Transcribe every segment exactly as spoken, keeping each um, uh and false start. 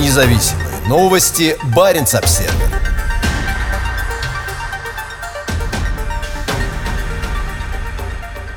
Независимые новости. Баренц-Обсервер.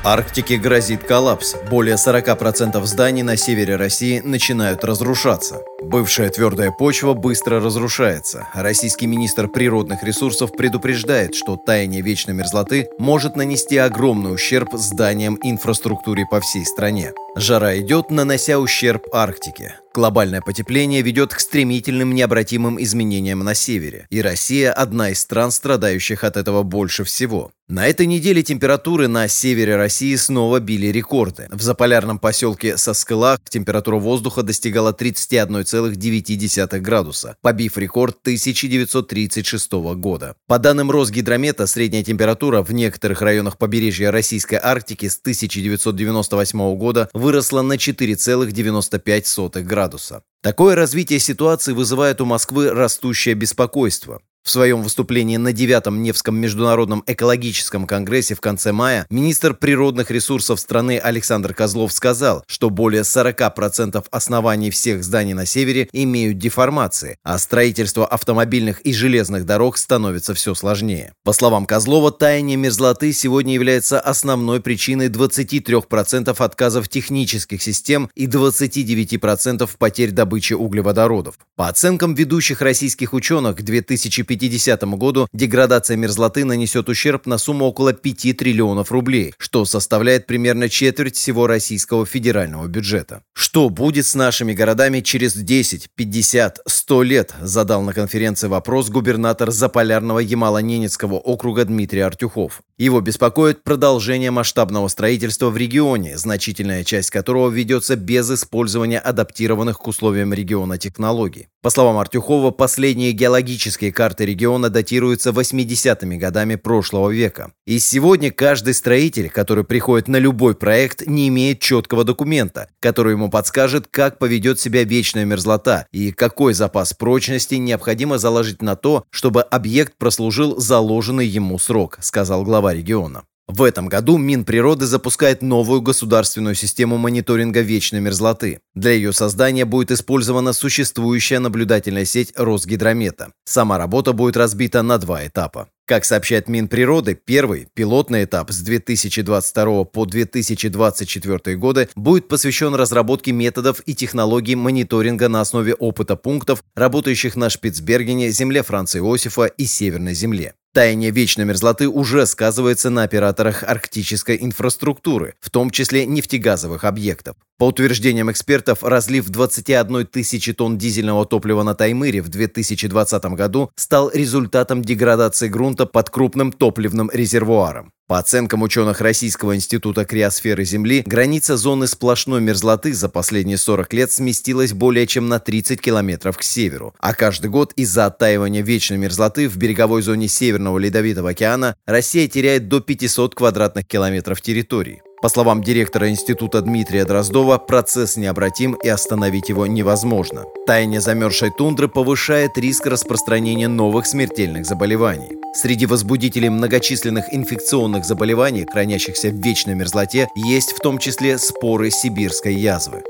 Арктике грозит коллапс. Более сорока процентов зданий на севере России начинают разрушаться. Бывшая твердая почва быстро разрушается. Российский министр природных ресурсов предупреждает, что таяние вечной мерзлоты может нанести огромный ущерб зданиям и инфраструктуре по всей стране. Жара идет, нанося ущерб Арктике. Глобальное потепление ведет к стремительным необратимым изменениям на севере, и Россия – одна из стран, страдающих от этого больше всего. На этой неделе температуры на севере России снова били рекорды. В заполярном поселке Соскылах температура воздуха достигала тридцати одной целой девяти десятых градуса, побив рекорд тысяча девятьсот тридцать шестого года. По данным Росгидромета, средняя температура в некоторых районах побережья Российской Арктики с тысяча девятьсот девяносто восьмого года выросла на четыре целых девяносто пять сотых градуса. Такое развитие ситуации вызывает у Москвы растущее беспокойство. В своем выступлении на девятом Невском международном экологическом конгрессе в конце мая министр природных ресурсов страны Александр Козлов сказал, что более сорока процентов оснований всех зданий на севере имеют деформации, а строительство автомобильных и железных дорог становится все сложнее. По словам Козлова, таяние мерзлоты сегодня является основной причиной двадцати трёх процентов отказов технических систем и двадцати девяти процентов потерь добычи углеводородов. По оценкам ведущих российских ученых, к две тысячи пятидесятому году деградация мерзлоты нанесет ущерб на сумму около пяти триллионов рублей, что составляет примерно четверть всего российского федерального бюджета. «Что будет с нашими городами через десять, пятьдесят, сто лет?» задал на конференции вопрос губернатор Заполярного Ямало-Ненецкого округа Дмитрий Артюхов. Его беспокоит продолжение масштабного строительства в регионе, значительная часть которого ведется без использования адаптированных к условиям региона технологий. По словам Артюхова, последние геологические карты региона датируются восьмидесятыми годами прошлого века. И сегодня каждый строитель, который приходит на любой проект, не имеет четкого документа, который ему подскажет, как поведет себя вечная мерзлота и какой запас прочности необходимо заложить на то, чтобы объект прослужил заложенный ему срок, сказал глава региона. В этом году Минприроды запускает новую государственную систему мониторинга вечной мерзлоты. Для ее создания будет использована существующая наблюдательная сеть Росгидромета. Сама работа будет разбита на два этапа. Как сообщает Минприроды, первый, пилотный этап с две тысячи двадцать второго по две тысячи двадцать четвёртый годы будет посвящен разработке методов и технологий мониторинга на основе опыта пунктов, работающих на Шпицбергене, Земле Франца-Иосифа и Северной Земле. Таяние вечной мерзлоты уже сказывается на операторах арктической инфраструктуры, в том числе нефтегазовых объектов. По утверждениям экспертов, разлив двадцати одной тысячи тонн дизельного топлива на Таймыре в две тысячи двадцатом году стал результатом деградации грунта под крупным топливным резервуаром. По оценкам ученых Российского института криосферы Земли, граница зоны сплошной мерзлоты за последние сорок лет сместилась более чем на тридцать километров к северу. А каждый год из-за оттаивания вечной мерзлоты в береговой зоне Северного Ледовитого океана Россия теряет до пятисот квадратных километров территории. По словам директора института Дмитрия Дроздова, процесс необратим и остановить его невозможно. Таяние замерзшей тундры повышает риск распространения новых смертельных заболеваний. Среди возбудителей многочисленных инфекционных заболеваний, хранящихся в вечной мерзлоте, есть в том числе споры сибирской язвы.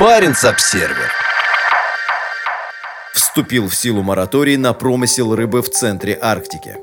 Баренц-Обсервер. Вступил в силу мораторий на промысел рыбы в центре Арктики.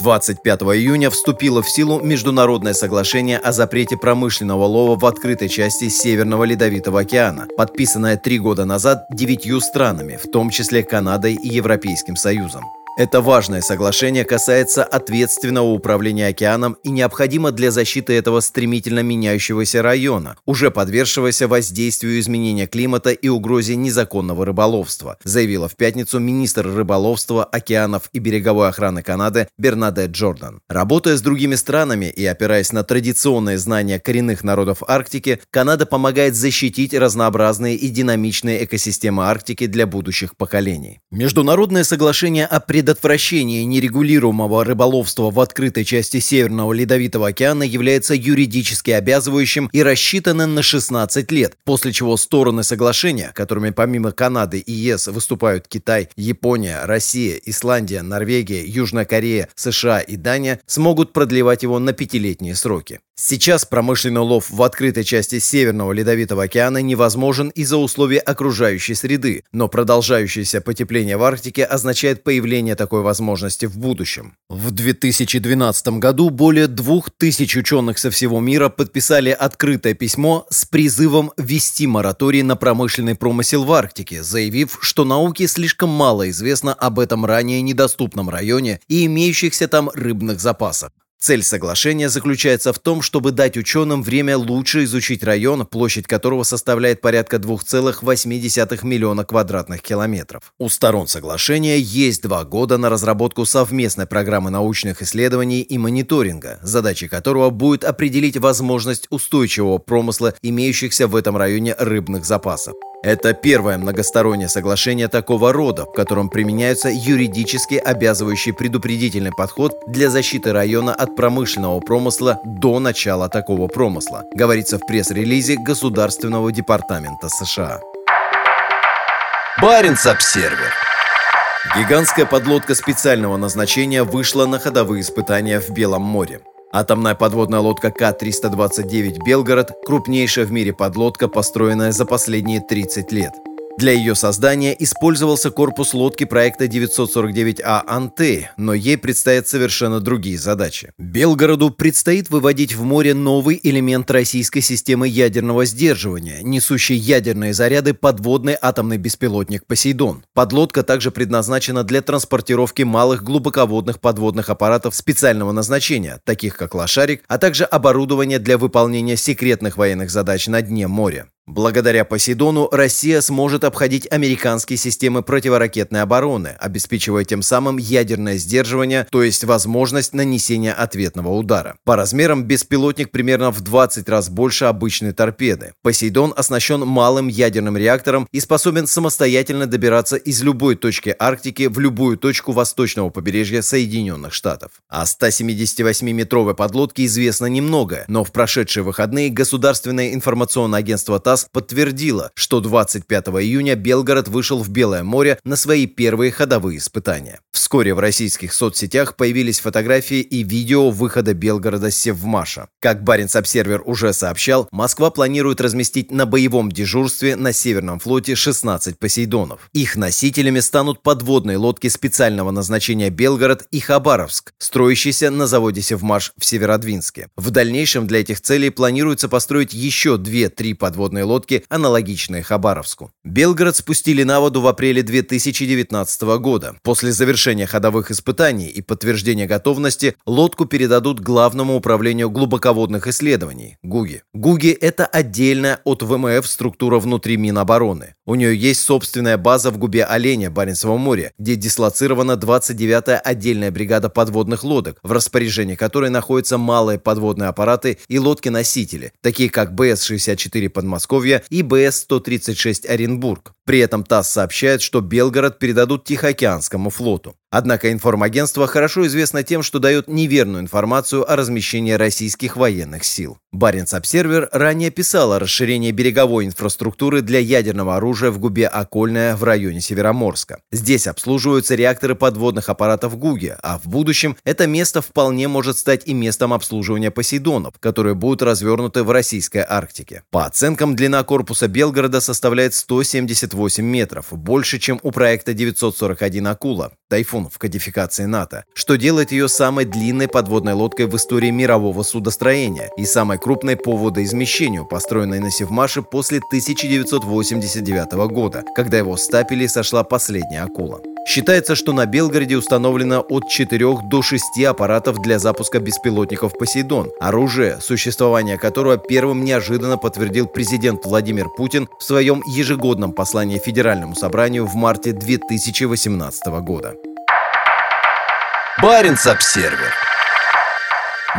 двадцать пятого июня вступило в силу международное соглашение о запрете промышленного лова в открытой части Северного Ледовитого океана, подписанное три года назад девятью странами, в том числе Канадой и Европейским Союзом. Это важное соглашение касается ответственного управления океаном и необходимо для защиты этого стремительно меняющегося района, уже подвергшегося воздействию изменения климата и угрозе незаконного рыболовства, заявила в пятницу министр рыболовства, океанов и береговой охраны Канады Бернадетт Джордан. Работая с другими странами и опираясь на традиционные знания коренных народов Арктики, Канада помогает защитить разнообразные и динамичные экосистемы Арктики для будущих поколений. Международное соглашение о предотвращении предотвращение нерегулируемого рыболовства в открытой части Северного Ледовитого океана является юридически обязывающим и рассчитаны на шестнадцать лет, после чего стороны соглашения, которыми помимо Канады и ЕС выступают Китай, Япония, Россия, Исландия, Норвегия, Южная Корея, США и Дания, смогут продлевать его на пятилетние сроки. Сейчас промышленный лов в открытой части Северного Ледовитого океана невозможен из-за условий окружающей среды, но продолжающееся потепление в Арктике означает появление такой возможности в будущем. В две тысячи двенадцатом году более двух тысяч ученых со всего мира подписали открытое письмо с призывом ввести мораторий на промышленный промысел в Арктике, заявив, что науке слишком мало известно об этом ранее недоступном районе и имеющихся там рыбных запасах. Цель соглашения заключается в том, чтобы дать ученым время лучше изучить район, площадь которого составляет порядка двух целых восьми десятых миллиона квадратных километров. У сторон соглашения есть два года на разработку совместной программы научных исследований и мониторинга, задачей которого будет определить возможность устойчивого промысла имеющихся в этом районе рыбных запасов. Это первое многостороннее соглашение такого рода, в котором применяется юридически обязывающий предупредительный подход для защиты района от промышленного промысла до начала такого промысла, говорится в пресс-релизе Государственного департамента США. Баренц-Обсервер. Гигантская подлодка специального назначения вышла на ходовые испытания в Белом море. Атомная подводная лодка К триста двадцать девять «Белгород» – крупнейшая в мире подлодка, построенная за последние тридцать лет. Для ее создания использовался корпус лодки проекта девятьсот сорок девять А «Антей», но ей предстоят совершенно другие задачи. «Белгороду» предстоит выводить в море новый элемент российской системы ядерного сдерживания, несущий ядерные заряды подводный атомный беспилотник «Посейдон». Подлодка также предназначена для транспортировки малых глубоководных подводных аппаратов специального назначения, таких как «Лошарик», а также оборудование для выполнения секретных военных задач на дне моря. Благодаря «Посейдону» Россия сможет обходить американские системы противоракетной обороны, обеспечивая тем самым ядерное сдерживание, то есть возможность нанесения ответного удара. По размерам беспилотник примерно в двадцать раз больше обычной торпеды. «Посейдон» оснащен малым ядерным реактором и способен самостоятельно добираться из любой точки Арктики в любую точку восточного побережья Соединенных Штатов. О сто семьдесят восьмиметровой подлодке известно немного, но в прошедшие выходные Государственное информационное агентство ТАСС подтвердила, что двадцать пятого июня Белгород вышел в Белое море на свои первые ходовые испытания. Вскоре в российских соцсетях появились фотографии и видео выхода Белгорода с Севмаша. Как Баренц-Обсервер уже сообщал, Москва планирует разместить на боевом дежурстве на Северном флоте шестнадцать посейдонов. Их носителями станут подводные лодки специального назначения «Белгород» и «Хабаровск», строящиеся на заводе «Севмаш» в Северодвинске. В дальнейшем для этих целей планируется построить еще две-три подводные лодки, аналогичные Хабаровску. «Белгород» спустили на воду в апреле две тысячи девятнадцатого года. После завершения ходовых испытаний и подтверждения готовности лодку передадут Главному управлению глубоководных исследований ГУГИ. ГУГИ – это отдельная от ВМФ структура внутри Минобороны. У нее есть собственная база в губе Оленя Баренцева моря, где дислоцирована двадцать девятая отдельная бригада подводных лодок, в распоряжении которой находятся малые подводные аппараты и лодки-носители, такие как бэ эс шестьдесят четыре «Подмосковье» и бэ эс сто тридцать шесть «Оренбург». При этом ТАСС сообщает, что «Белгород» передадут Тихоокеанскому флоту. Однако информагентство хорошо известно тем, что дает неверную информацию о размещении российских военных сил. Баренц-Обсервер ранее писал о расширении береговой инфраструктуры для ядерного оружия в губе Окольная в районе Североморска. Здесь обслуживаются реакторы подводных аппаратов ГУГИ, а в будущем это место вполне может стать и местом обслуживания «Посейдонов», которые будут развернуты в российской Арктике. По оценкам, длина корпуса «Белгорода» составляет сто семьдесят восемь метров, больше, чем у проекта девятьсот сорок один «Акула» «Тайфун» в кодификации НАТО, что делает ее самой длинной подводной лодкой в истории мирового судостроения и самой крупной по водоизмещению, построенной на Севмаше после тысяча девятьсот восемьдесят девятого года, когда его с стапелей сошла последняя «Акула». Считается, что на «Белгороде» установлено от четырёх до шести аппаратов для запуска беспилотников «Посейдон», оружие, существование которого первым неожиданно подтвердил президент Владимир Путин в своем ежегодном послании Федеральному собранию в марте две тысячи восемнадцатого года. Баренц-Обсервер.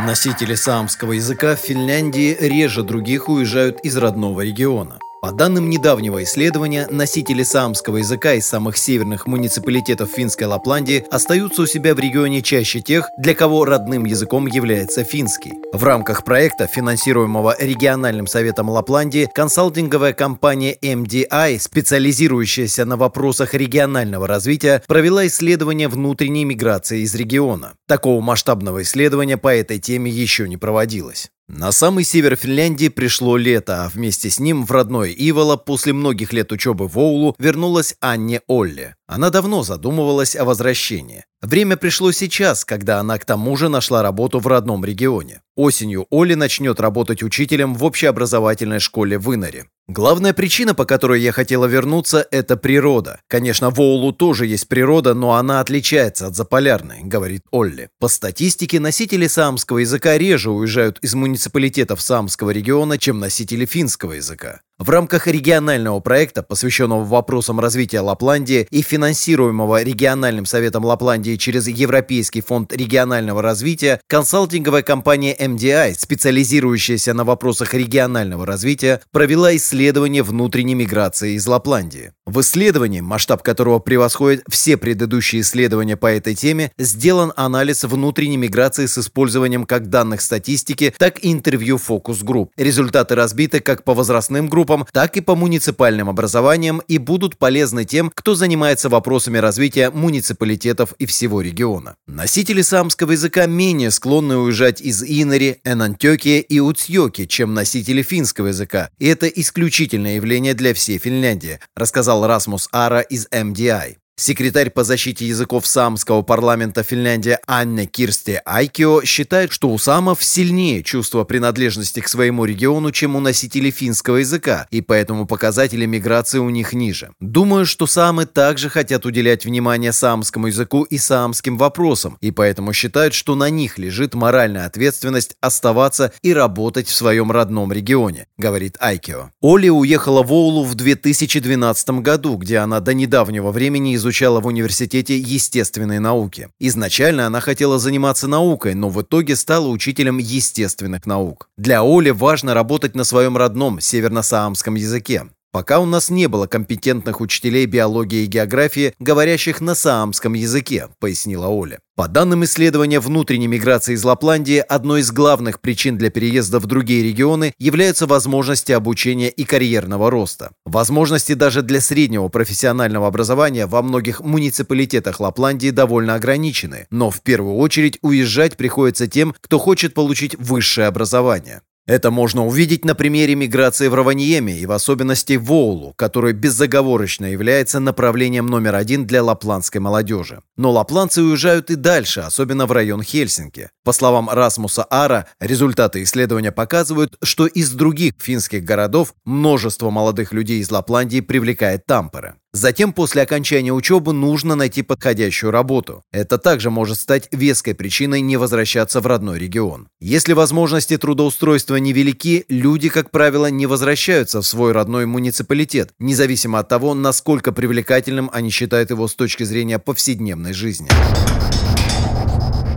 Носители саамского языка в Финляндии реже других уезжают из родного региона. По данным недавнего исследования, носители саамского языка из самых северных муниципалитетов Финской Лапландии остаются у себя в регионе чаще тех, для кого родным языком является финский. В рамках проекта, финансируемого региональным советом Лапландии, консалтинговая компания эм ди ай, специализирующаяся на вопросах регионального развития, провела исследование внутренней миграции из региона. Такого масштабного исследования по этой теме еще не проводилось. На самый север Финляндии пришло лето, а вместе с ним в родное Ивола после многих лет учебы в Оулу вернулась Анне Олле. Она давно задумывалась о возвращении. Время пришло сейчас, когда она к тому же нашла работу в родном регионе. Осенью Олле начнет работать учителем в общеобразовательной школе в Инаре. Главная причина, по которой я хотела вернуться, это природа. Конечно, в Оулу тоже есть природа, но она отличается от заполярной, говорит Олле. По статистике, носители саамского языка реже уезжают из муниципалитетов саамского региона, чем носители финского языка. В рамках регионального проекта, посвященного вопросам развития Лапландии и финансируемого региональным советом Лапландии через Европейский фонд регионального развития, консалтинговая компания эм ди ай, специализирующаяся на вопросах регионального развития, провела исследование внутренней миграции из Лапландии. В исследовании, масштаб которого превосходит все предыдущие исследования по этой теме, сделан анализ внутренней миграции с использованием как данных статистики, так и интервью фокус-групп. Результаты разбиты как по возрастным группам, так и по муниципальным образованиям и будут полезны тем, кто занимается вопросами развития муниципалитетов и всего региона. Носители саамского языка менее склонны уезжать из Инари, Энантёки и Уцьёки, чем носители финского языка. И это исключительное явление для всей Финляндии, рассказал Расмус Ара из эм ди ай. Секретарь по защите языков саамского парламента Финляндии Анне Кирсти Айкио считает, что у саамов сильнее чувство принадлежности к своему региону, чем у носителей финского языка, и поэтому показатели миграции у них ниже. Думаю, что саамы также хотят уделять внимание саамскому языку и саамским вопросам, и поэтому считают, что на них лежит моральная ответственность оставаться и работать в своем родном регионе, говорит Айкио. Олли уехала в Оулу в две тысячи двенадцатом году, где она до недавнего времени изучала Изучала в университете естественные науки. Изначально она хотела заниматься наукой, но в итоге стала учителем естественных наук. Для Оли важно работать на своем родном северно-саамском языке. Пока у нас не было компетентных учителей биологии и географии, говорящих на саамском языке, пояснила Оля. По данным исследования внутренней миграции из Лапландии, одной из главных причин для переезда в другие регионы являются возможности обучения и карьерного роста. Возможности даже для среднего профессионального образования во многих муниципалитетах Лапландии довольно ограничены, но в первую очередь уезжать приходится тем, кто хочет получить высшее образование. Это можно увидеть на примере миграции в Раваньеме и в особенности в Оулу, который безоговорочно является направлением номер один для лапландской молодежи. Но лапландцы уезжают и дальше, особенно в район Хельсинки. По словам Расмуса Ара, результаты исследования показывают, что из других финских городов множество молодых людей из Лапландии привлекает Тампере. Затем после окончания учебы нужно найти подходящую работу. Это также может стать веской причиной не возвращаться в родной регион. Если возможности трудоустройства невелики, люди, как правило, не возвращаются в свой родной муниципалитет, независимо от того, насколько привлекательным они считают его с точки зрения повседневной жизни.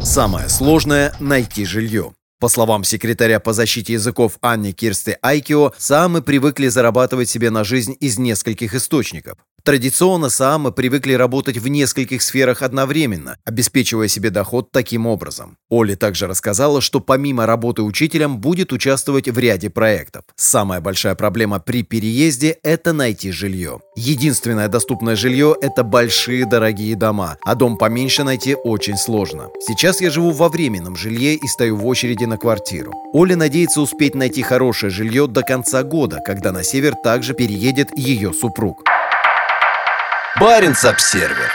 Самое сложное – найти жилье. По словам секретаря по защите языков Анне Кирсти Айкио, саамы привыкли зарабатывать себе на жизнь из нескольких источников. Традиционно саамы привыкли работать в нескольких сферах одновременно, обеспечивая себе доход таким образом. Оля также рассказала, что помимо работы учителем будет участвовать в ряде проектов. Самая большая проблема при переезде – это найти жилье. Единственное доступное жилье – это большие дорогие дома, а дом поменьше найти очень сложно. Сейчас я живу во временном жилье и стою в очереди на квартиру. Оля надеется успеть найти хорошее жилье до конца года, когда на север также переедет ее супруг. Баренц-Обсервер.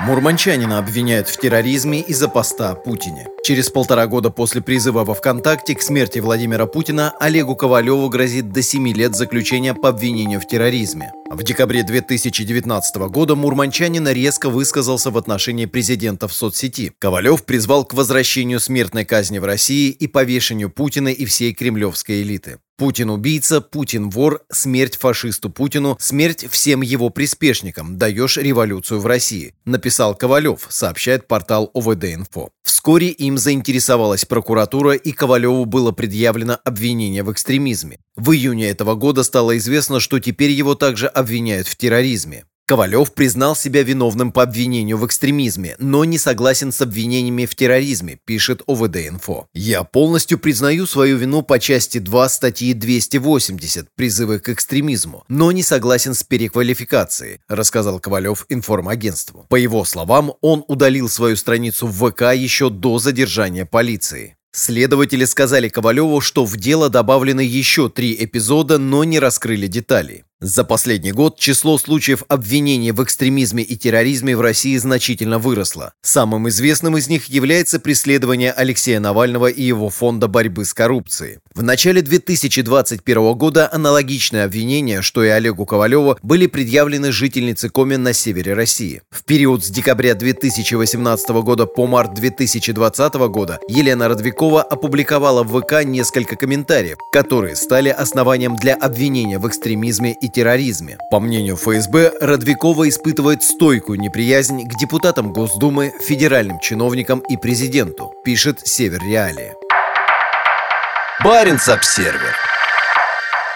Мурманчанина обвиняют в терроризме из-за поста о Путине. Через полтора года после призыва во ВКонтакте к смерти Владимира Путина Олегу Ковалеву грозит до семи лет заключения по обвинению в терроризме. В декабре две тысячи девятнадцатого года мурманчанин резко высказался в отношении президента в соцсети. Ковалев призвал к возвращению смертной казни в России и повешению Путина и всей кремлевской элиты. Путин убийца, Путин вор, смерть фашисту Путину, смерть всем его приспешникам, даешь революцию в России, написал Ковалев, сообщает портал ОВД-Инфо. Вскоре им заинтересовалась прокуратура, и Ковалеву было предъявлено обвинение в экстремизме. В июне этого года стало известно, что теперь его также обвиняют в терроризме. Ковалев признал себя виновным по обвинению в экстремизме, но не согласен с обвинениями в терроризме, пишет ОВД-Инфо. «Я полностью признаю свою вину по части два статьи двести восемьдесят «Призывы к экстремизму», но не согласен с переквалификацией», рассказал Ковалев информагентству. По его словам, он удалил свою страницу в ВК еще до задержания полиции. Следователи сказали Ковалеву, что в дело добавлены еще три эпизода, но не раскрыли детали. За последний год число случаев обвинения в экстремизме и терроризме в России значительно выросло. Самым известным из них является преследование Алексея Навального и его фонда борьбы с коррупцией. В начале две тысячи двадцать первого года аналогичные обвинения, что и Олегу Ковалеву, были предъявлены жительнице Коми на севере России. В период с декабря две тысячи восемнадцатого года по март две тысячи двадцатого года Елена Радвикова опубликовала в ВК несколько комментариев, которые стали основанием для обвинения в экстремизме и терроризме. По мнению ФСБ, Радвикова испытывает стойкую неприязнь к депутатам Госдумы, федеральным чиновникам и президенту, пишет Север Реалии. Баренц-Обсервер.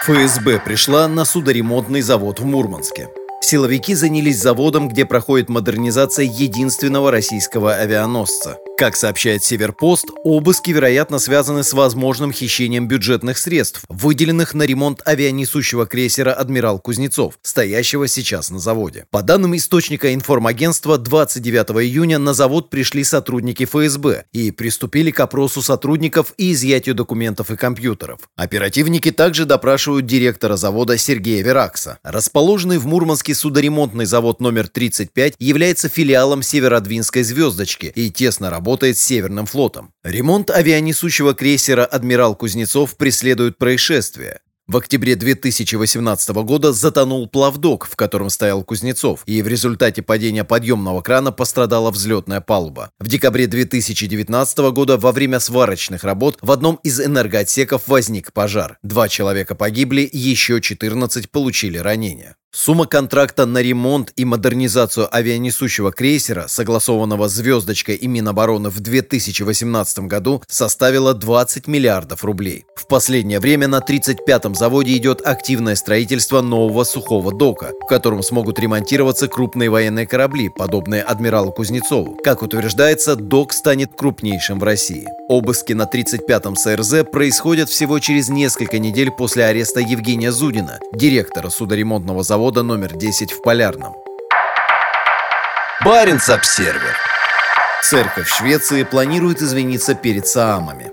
ФСБ пришла на судоремонтный завод в Мурманске. Силовики занялись заводом, где проходит модернизация единственного российского авианосца. Как сообщает «Северпост», обыски, вероятно, связаны с возможным хищением бюджетных средств, выделенных на ремонт авианесущего крейсера «Адмирал Кузнецов», стоящего сейчас на заводе. По данным источника информагентства, двадцать девятого июня на завод пришли сотрудники ФСБ и приступили к опросу сотрудников и изъятию документов и компьютеров. Оперативники также допрашивают директора завода Сергея Веракса. Расположенный в Мурманске судоремонтный завод номер тридцать пять является филиалом Северодвинской «Звездочки» и тесно работает работает с Северным флотом. Ремонт авианесущего крейсера «Адмирал Кузнецов» преследует происшествие. В октябре две тысячи восемнадцатого года затонул плавдок, в котором стоял Кузнецов, и в результате падения подъемного крана пострадала взлетная палуба. В декабре две тысячи девятнадцатого года во время сварочных работ в одном из энергоотсеков возник пожар. Два человека погибли, еще четырнадцать получили ранения. Сумма контракта на ремонт и модернизацию авианесущего крейсера, согласованного «Звездочкой» и Минобороны в две тысячи восемнадцатом году, составила двадцать миллиардов рублей. В последнее время на тридцать пятом заводе идет активное строительство нового сухого дока, в котором смогут ремонтироваться крупные военные корабли, подобные «Адмиралу Кузнецову». Как утверждается, док станет крупнейшим в России. Обыски на тридцать пятом СРЗ происходят всего через несколько недель после ареста Евгения Зудина, директора судоремонтного завода номер десять в Полярном. Баренц-Обсервер. Церковь Швеции планирует извиниться перед саамами.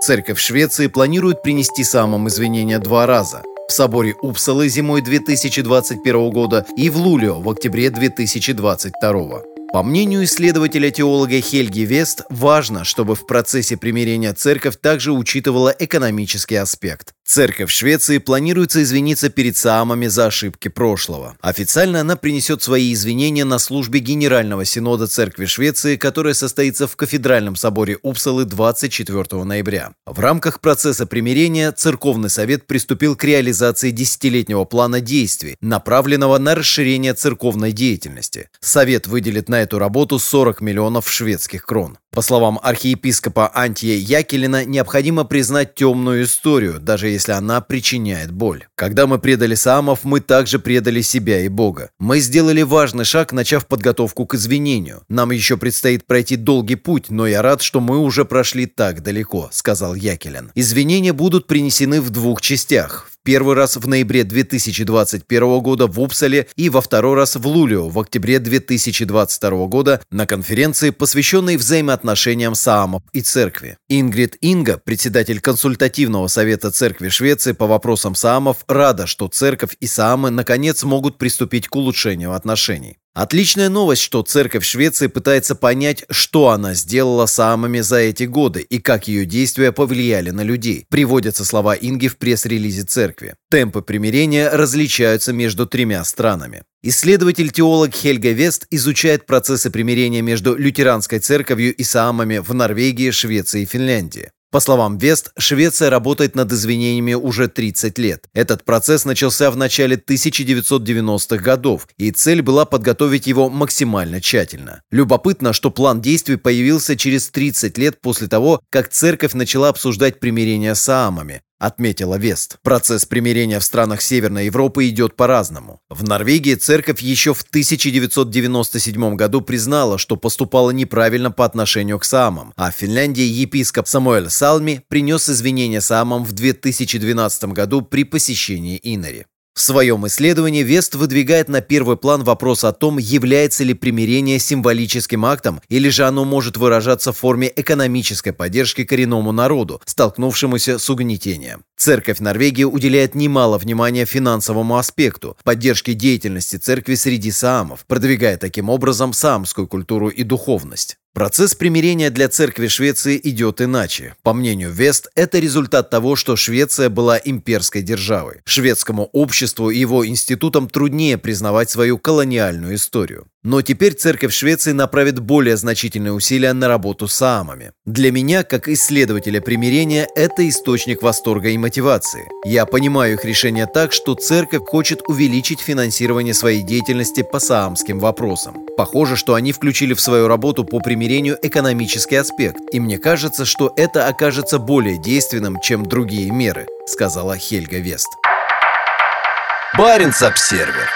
Церковь Швеции планирует принести саамам извинения два раза. В соборе Упсалы зимой две тысячи двадцать первого года и в Лулео в октябре две тысячи двадцать второго. По мнению исследователя-теолога Хельги Вест, важно, чтобы в процессе примирения церковь также учитывала экономический аспект. Церковь Швеции планируется извиниться перед саамами за ошибки прошлого. Официально она принесет свои извинения на службе Генерального Синода Церкви Швеции, которая состоится в Кафедральном соборе Упсалы двадцать четвёртого ноября. В рамках процесса примирения Церковный Совет приступил к реализации десятилетнего плана действий, направленного на расширение церковной деятельности. Совет выделит на эту работу сорок миллионов шведских крон. По словам архиепископа Антье Якелена, необходимо признать темную историю, даже если она причиняет боль. «Когда мы предали саамов, мы также предали себя и Бога. Мы сделали важный шаг, начав подготовку к извинению. Нам еще предстоит пройти долгий путь, но я рад, что мы уже прошли так далеко», — сказал Якелен. Извинения будут принесены в двух частях. В первый раз в ноябре две тысячи двадцать первого года в Упсале и во второй раз в Лулео в октябре две тысячи двадцать второго года на конференции, посвященной взаимоотношениям отношениям саамов и церкви. Ингрид Инга, председатель консультативного совета Церкви Швеции по вопросам саамов, рада, что церковь и саамы наконец могут приступить к улучшению отношений. Отличная новость, что церковь Швеции пытается понять, что она сделала саамами за эти годы и как ее действия повлияли на людей, приводятся слова Инги в пресс-релизе церкви. Темпы примирения различаются между тремя странами. Исследователь-теолог Хельга Вест изучает процессы примирения между лютеранской церковью и саамами в Норвегии, Швеции и Финляндии. По словам Вест, Швеция работает над извинениями уже тридцать лет. Этот процесс начался в начале тысяча девятьсот девяностых годов, и цель была подготовить его максимально тщательно. Любопытно, что план действий появился через тридцать лет после того, как церковь начала обсуждать примирение с саамами, отметила Вест. Процесс примирения в странах Северной Европы идет по-разному. В Норвегии церковь еще в тысяча девятьсот девяносто седьмом году признала, что поступала неправильно по отношению к саамам, а в Финляндии епископ Самуэль Салми принес извинения саамам в две тысячи двенадцатом году при посещении Инари. В своем исследовании Вест выдвигает на первый план вопрос о том, является ли примирение символическим актом, или же оно может выражаться в форме экономической поддержки коренному народу, столкнувшемуся с угнетением. Церковь Норвегии уделяет немало внимания финансовому аспекту, поддержке деятельности церкви среди саамов, продвигая таким образом саамскую культуру и духовность. Процесс примирения для церкви Швеции идет иначе. По мнению Вест, это результат того, что Швеция была имперской державой. Шведскому обществу и его институтам труднее признавать свою колониальную историю. Но теперь церковь Швеции направит более значительные усилия на работу с саамами. Для меня, как исследователя примирения, это источник восторга и мотивации. Я понимаю их решение так, что церковь хочет увеличить финансирование своей деятельности по саамским вопросам. Похоже, что они включили в свою работу по примирению экономический аспект, и мне кажется, что это окажется более действенным, чем другие меры, сказала Хельга Вест. Баренц-Обсервер.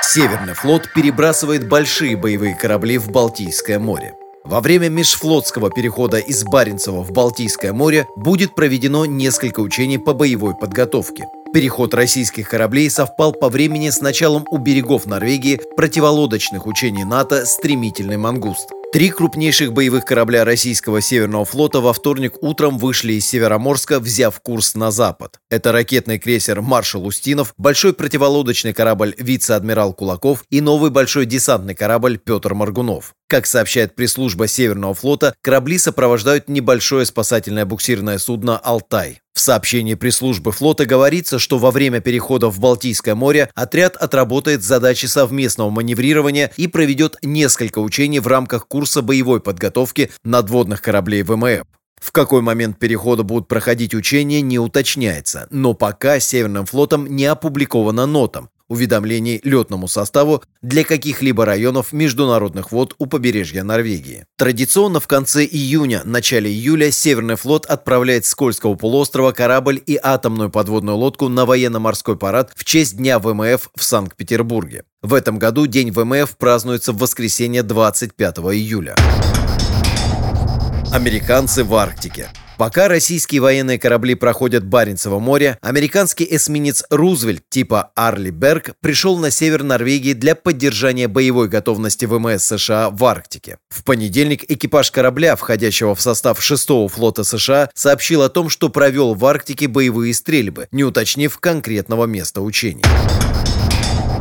Северный флот перебрасывает большие боевые корабли в Балтийское море. Во время межфлотского перехода из Баренцева в Балтийское море будет проведено несколько учений по боевой подготовке. Переход российских кораблей совпал по времени с началом у берегов Норвегии противолодочных учений НАТО «Стремительный мангуст». Три крупнейших боевых корабля российского Северного флота во вторник утром вышли из Североморска, взяв курс на запад. Это ракетный крейсер «Маршал Устинов», большой противолодочный корабль «Вице-адмирал Кулаков» и новый большой десантный корабль «Петр Моргунов». Как сообщает пресс-служба Северного флота, корабли сопровождают небольшое спасательное буксирное судно «Алтай». В сообщении пресс-службы флота говорится, что во время перехода в Балтийское море отряд отработает задачи совместного маневрирования и проведет несколько учений в рамках курса боевой подготовки надводных кораблей ВМФ. В какой момент перехода будут проходить учения, не уточняется, но пока Северным флотом не опубликована нота уведомлений летному составу для каких-либо районов международных вод у побережья Норвегии. Традиционно в конце июня, начале июля Северный флот отправляет с Кольского полуострова корабль и атомную подводную лодку на военно-морской парад в честь Дня ВМФ в Санкт-Петербурге. В этом году День ВМФ празднуется в воскресенье двадцать пятого июля. Американцы в Арктике. Пока российские военные корабли проходят Баренцево море, американский эсминец «Рузвельт» типа «Арли Берг» пришел на север Норвегии для поддержания боевой готовности ВМС США в Арктике. В понедельник экипаж корабля, входящего в состав шестого флота США, сообщил о том, что провел в Арктике боевые стрельбы, не уточнив конкретного места учений.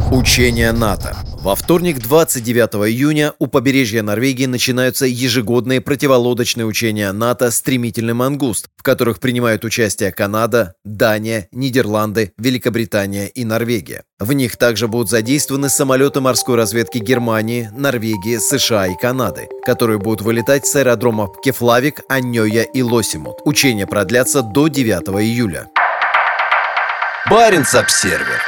Учения НАТО. Во вторник, двадцать девятого июня, у побережья Норвегии начинаются ежегодные противолодочные учения НАТО «Стремительный мангуст», в которых принимают участие Канада, Дания, Нидерланды, Великобритания и Норвегия. В них также будут задействованы самолеты морской разведки Германии, Норвегии, США и Канады, которые будут вылетать с аэродромов Кефлавик, Аньоя и Лосимут. Учения продлятся до девятого июля. Баренц-Обсервер.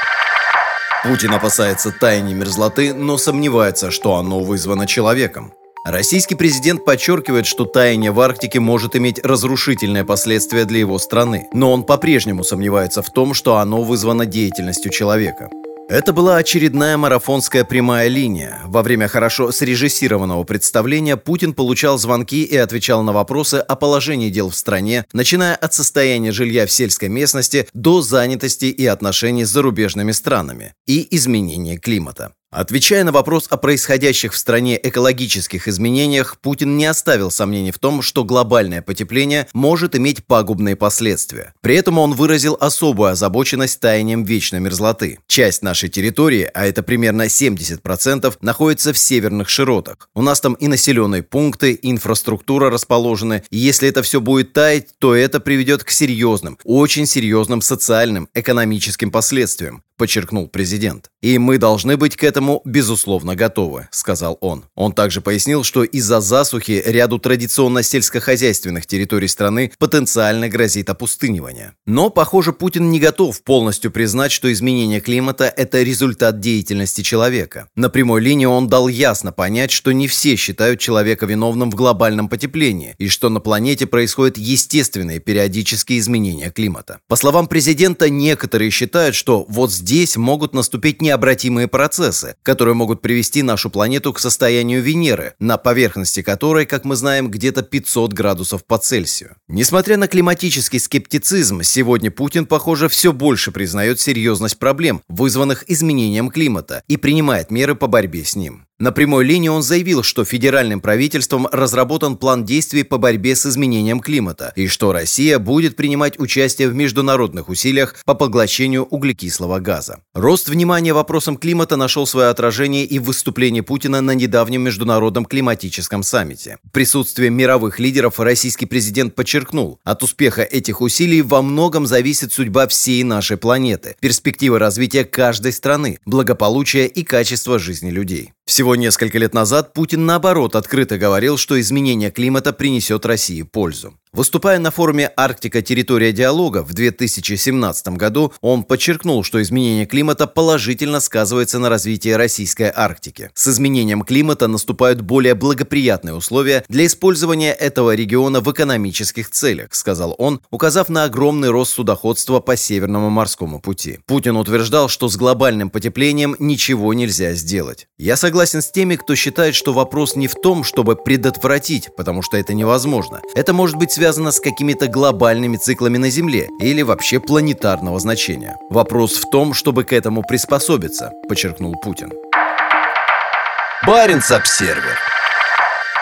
Путин опасается таяния мерзлоты, но сомневается, что оно вызвано человеком. Российский президент подчеркивает, что таяние в Арктике может иметь разрушительные последствия для его страны, но он по-прежнему сомневается в том, что оно вызвано деятельностью человека. Это была очередная марафонская прямая линия. Во время хорошо срежиссированного представления Путин получал звонки и отвечал на вопросы о положении дел в стране, начиная от состояния жилья в сельской местности до занятости и отношений с зарубежными странами и изменения климата. Отвечая на вопрос о происходящих в стране экологических изменениях, Путин не оставил сомнений в том, что глобальное потепление может иметь пагубные последствия. При этом он выразил особую озабоченность таянием вечной мерзлоты. Часть нашей территории, а это примерно семьдесят процентов, находится в северных широтах. У нас там и населенные пункты, и инфраструктура расположены. И если это все будет таять, то это приведет к серьезным, очень серьезным социальным, экономическим последствиям. подчеркнул президент. «И мы должны быть к этому, безусловно, готовы», – сказал он. Он также пояснил, что из-за засухи ряду традиционно сельскохозяйственных территорий страны потенциально грозит опустынивание. Но, похоже, Путин не готов полностью признать, что изменение климата – это результат деятельности человека. На прямой линии он дал ясно понять, что не все считают человека виновным в глобальном потеплении и что на планете происходят естественные периодические изменения климата. По словам президента, некоторые считают, что вот здесь могут наступить необратимые процессы, которые могут привести нашу планету к состоянию Венеры, на поверхности которой, как мы знаем, где-то пятьсот градусов по Цельсию. Несмотря на климатический скептицизм, сегодня Путин, похоже, все больше признает серьезность проблем, вызванных изменением климата, и принимает меры по борьбе с ним. На прямой линии он заявил, что федеральным правительством разработан план действий по борьбе с изменением климата и что Россия будет принимать участие в международных усилиях по поглощению углекислого газа. Рост внимания вопросам климата нашел свое отражение и в выступлении Путина на недавнем международном климатическом саммите. В присутствии мировых лидеров российский президент подчеркнул, от успеха этих усилий во многом зависит судьба всей нашей планеты, перспективы развития каждой страны, благополучия и качества жизни людей. Всего несколько лет назад Путин, наоборот, открыто говорил, что изменение климата принесет России пользу. Выступая на форуме «Арктика. Территория диалога» в две тысячи семнадцатом году, он подчеркнул, что изменение климата положительно сказывается на развитии российской Арктики. С изменением климата наступают более благоприятные условия для использования этого региона в экономических целях, сказал он, указав на огромный рост судоходства по Северному морскому пути. Путин утверждал, что с глобальным потеплением ничего нельзя сделать. «Я согласен с теми, кто считает, что вопрос не в том, чтобы предотвратить, потому что это невозможно. Это может быть связано с какими-то глобальными циклами на Земле или вообще планетарного значения. Вопрос в том, чтобы к этому приспособиться», – подчеркнул Путин. Баренц-Обсервер.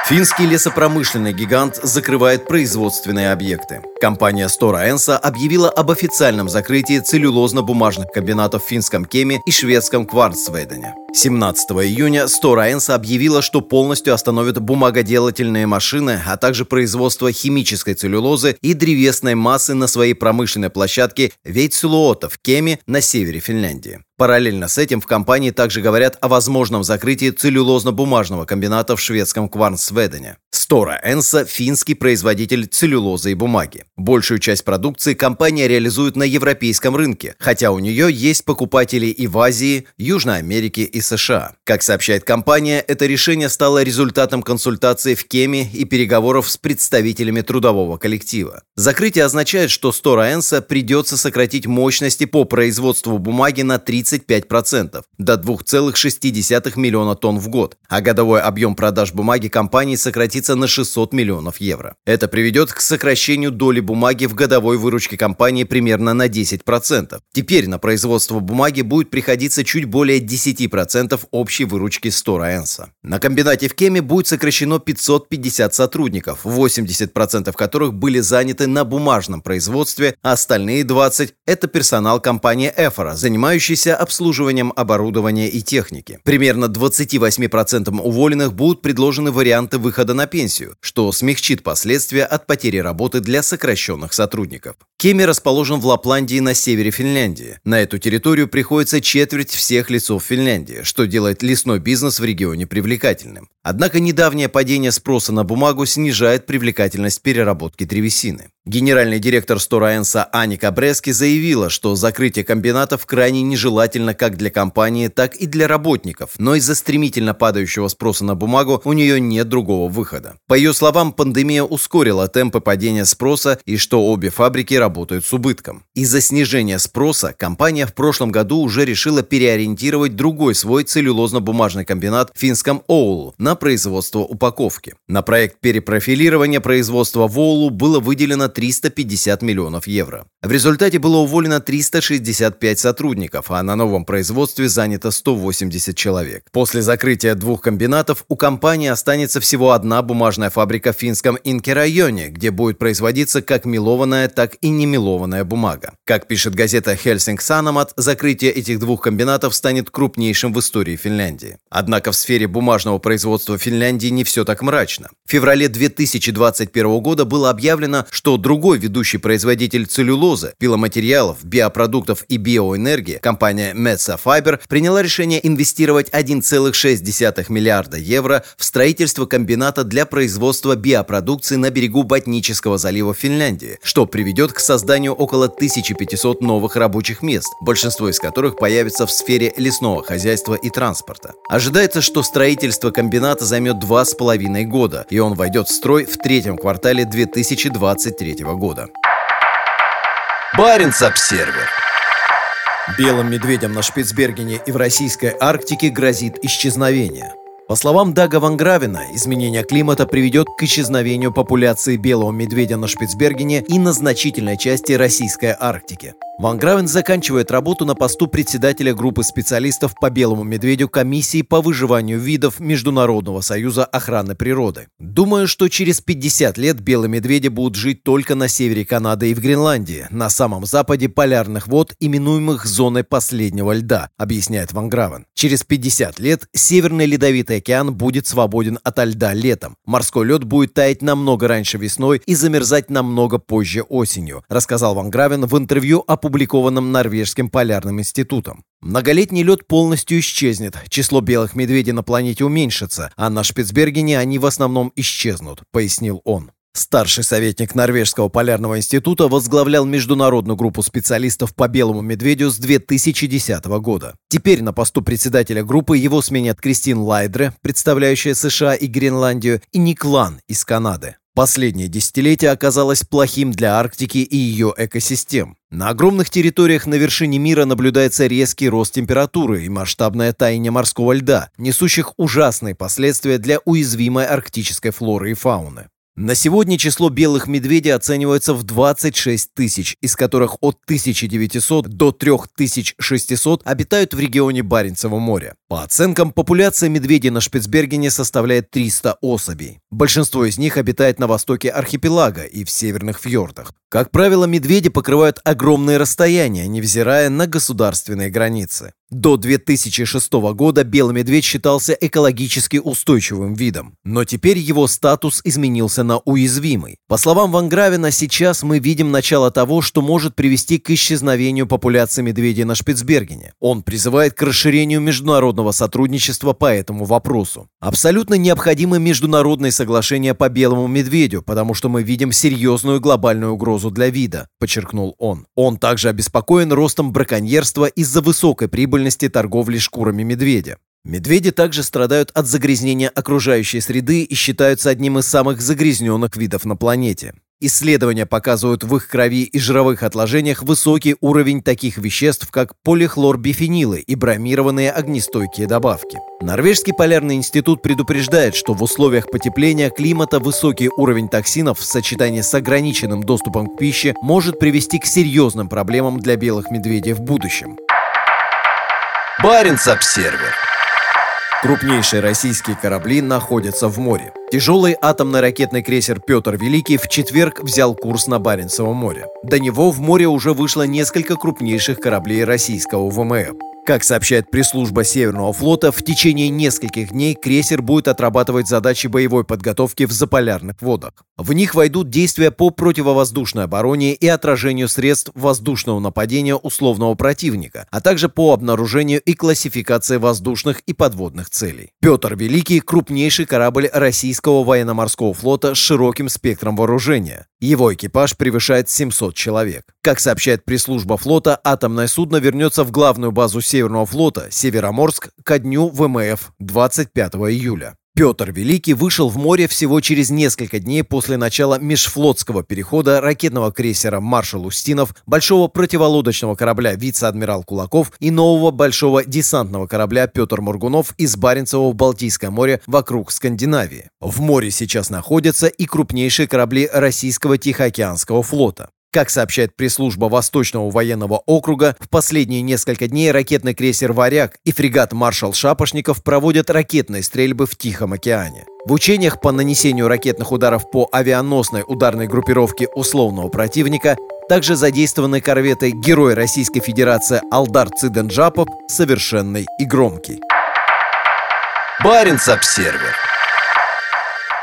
Финский лесопромышленный гигант закрывает производственные объекты. Компания Stora Enso объявила об официальном закрытии целлюлозно-бумажных комбинатов в финском Кеме и шведском Кварнсведене. семнадцатого июня Stora Enso объявила, что полностью остановит бумагоделательные машины, а также производство химической целлюлозы и древесной массы на своей промышленной площадке Вейтсилуото в Кеме на севере Финляндии. Параллельно с этим в компании также говорят о возможном закрытии целлюлозно-бумажного комбината в шведском Кварнсведене. Stora Enso – финский производитель целлюлозы и бумаги. Большую часть продукции компания реализует на европейском рынке, хотя у нее есть покупатели и в Азии, Южной Америке и США. Как сообщает компания, это решение стало результатом консультаций в Кеме и переговоров с представителями трудового коллектива. Закрытие означает, что Stora Enso придется сократить мощности по производству бумаги на тридцать пять процентов до двух целых шести десятых миллиона тонн в год, а годовой объем продаж бумаги компании сократится на шестьсот миллионов евро. Это приведет к сокращению доли бумаги в годовой выручке компании примерно на десять процентов. Теперь на производство бумаги будет приходиться чуть более десяти процентов общей выручки Stora Enso. На комбинате в Кеме будет сокращено пятьсот пятьдесят сотрудников, восемьдесят процентов которых были заняты на бумажном производстве, а остальные двадцать процентов – это персонал компании «Эфора», занимающийся обслуживанием оборудования и техники. Примерно двадцати восьми процентам уволенных будут предложены варианты выхода на пенсию, что смягчит последствия от потери работы для сокращенных сотрудников. Кеми расположен в Лапландии на севере Финляндии. На эту территорию приходится четверть всех лесов Финляндии, что делает лесной бизнес в регионе привлекательным. Однако недавнее падение спроса на бумагу снижает привлекательность переработки древесины. Генеральный директор Stora Enso Аника Брески заявила, что закрытие комбинатов крайне нежелательно как для компании, так и для работников, но из-за стремительно падающего спроса на бумагу у нее нет другого выхода. По ее словам, пандемия ускорила темпы падения спроса и что обе фабрики работают с убытком. Из-за снижения спроса компания в прошлом году уже решила переориентировать другой свой целлюлозно-бумажный комбинат в финском Oulu на производство упаковки. На проект перепрофилирования производства в Oulu было выделено триста пятьдесят миллионов евро. В результате было уволено триста шестьдесят пять сотрудников, а на новом производстве занято сто восемьдесят человек. После закрытия двух комбинатов у компании останется всего одна бумажная фабрика в финском Инкерайоне, где будет производиться как мелованная, так и немелованная бумага. Как пишет газета Helsingin Sanomat, закрытие этих двух комбинатов станет крупнейшим в истории Финляндии. Однако в сфере бумажного производства Финляндии не все так мрачно. В феврале две тысячи двадцать первого года было объявлено, что Другой ведущий производитель целлюлозы, пиломатериалов, биопродуктов и биоэнергии, компания Metsä Fibre, приняла решение инвестировать один целых шесть десятых миллиарда евро в строительство комбината для производства биопродукции на берегу Ботнического залива в Финляндии, что приведет к созданию около тысячи пятисот новых рабочих мест, большинство из которых появится в сфере лесного хозяйства и транспорта. Ожидается, что строительство комбината займет два с половиной года, и он войдет в строй в третьем квартале две тысячи двадцать третьего года. Баренц-Обсервер. Белым медведям на Шпицбергене и в российской Арктике грозит исчезновение. По словам Дага Ван Гравена, изменение климата приведет к исчезновению популяции белого медведя на Шпицбергене и на значительной части российской Арктики. Ван Гравен заканчивает работу на посту председателя группы специалистов по белому медведю Комиссии по выживанию видов Международного союза охраны природы. «Думаю, что через пятьдесят лет белые медведи будут жить только на севере Канады и в Гренландии, на самом западе полярных вод, именуемых зоной последнего льда», объясняет Ван Гравен. «Через пятьдесят лет Северный Ледовитый океан будет свободен ото льда летом. Морской лед будет таять намного раньше весной и замерзать намного позже осенью», рассказал Ван Гравен в интервью о опубликованном Норвежским полярным институтом. Многолетний лед полностью исчезнет, число белых медведей на планете уменьшится, а на Шпицбергене они в основном исчезнут, пояснил он. Старший советник Норвежского полярного института возглавлял международную группу специалистов по белому медведю с две тысячи десятого года. Теперь на посту председателя группы его сменят Кристин Лайдре, представляющая США и Гренландию, и Ник Лан из Канады. Последнее десятилетие оказалось плохим для Арктики и ее экосистем. На огромных территориях на вершине мира наблюдается резкий рост температуры и масштабное таяние морского льда, несущих ужасные последствия для уязвимой арктической флоры и фауны. На сегодня число белых медведей оценивается в двадцать шесть тысяч, из которых от тысячи девятисот до трёх тысяч шестисот обитают в регионе Баренцева моря. По оценкам, популяция медведей на Шпицбергене составляет триста особей. Большинство из них обитает на востоке архипелага и в северных фьордах. Как правило, медведи покрывают огромные расстояния, невзирая на государственные границы. До две тысячи шестого года белый медведь считался экологически устойчивым видом, но теперь его статус изменился на уязвимый. По словам Ван Гравена, сейчас мы видим начало того, что может привести к исчезновению популяции медведей на Шпицбергене. Он призывает к расширению международного сотрудничества по этому вопросу. Абсолютно необходимы международные соглашения по белому медведю, потому что мы видим серьезную глобальную угрозу для вида, подчеркнул он. Он также обеспокоен ростом браконьерства из-за высокой прибыли торговли шкурами медведя. Медведи также страдают от загрязнения окружающей среды и считаются одним из самых загрязненных видов на планете. Исследования показывают в их крови и жировых отложениях высокий уровень таких веществ, как полихлорбифенилы и бромированные огнестойкие добавки. Норвежский полярный институт предупреждает, что в условиях потепления климата высокий уровень токсинов в сочетании с ограниченным доступом к пище может привести к серьезным проблемам для белых медведей в будущем. Баренц-Обсервер. Крупнейшие российские корабли находятся в море. Тяжелый атомный ракетный крейсер «Петр Великий» в четверг взял курс на Баренцево море. До него в море уже вышло несколько крупнейших кораблей российского ВМФ. Как сообщает пресс-служба Северного флота, в течение нескольких дней крейсер будет отрабатывать задачи боевой подготовки в заполярных водах. В них войдут действия по противовоздушной обороне и отражению средств воздушного нападения условного противника, а также по обнаружению и классификации воздушных и подводных целей. «Петр Великий» — крупнейший корабль российского военно-морского флота с широким спектром вооружения. Его экипаж превышает семьсот человек. Как сообщает пресс-служба флота, атомное судно вернется в главную базу Северного Северного флота, Североморск, ко дню ВМФ двадцать пятого июля. Петр Великий вышел в море всего через несколько дней после начала межфлотского перехода ракетного крейсера «Маршал Устинов», большого противолодочного корабля «Вице-адмирал Кулаков» и нового большого десантного корабля «Петр Моргунов» из Баренцева в Балтийское море вокруг Скандинавии. В море сейчас находятся и крупнейшие корабли российского Тихоокеанского флота. Как сообщает пресс-служба Восточного военного округа, в последние несколько дней ракетный крейсер «Варяг» и фрегат «Маршал Шапошников» проводят ракетные стрельбы в Тихом океане. В учениях по нанесению ракетных ударов по авианосной ударной группировке условного противника также задействованы корветы «Герой Российской Федерации» «Алдар Циденджапов», «Совершенный и громкий». Баренц-Обсервер.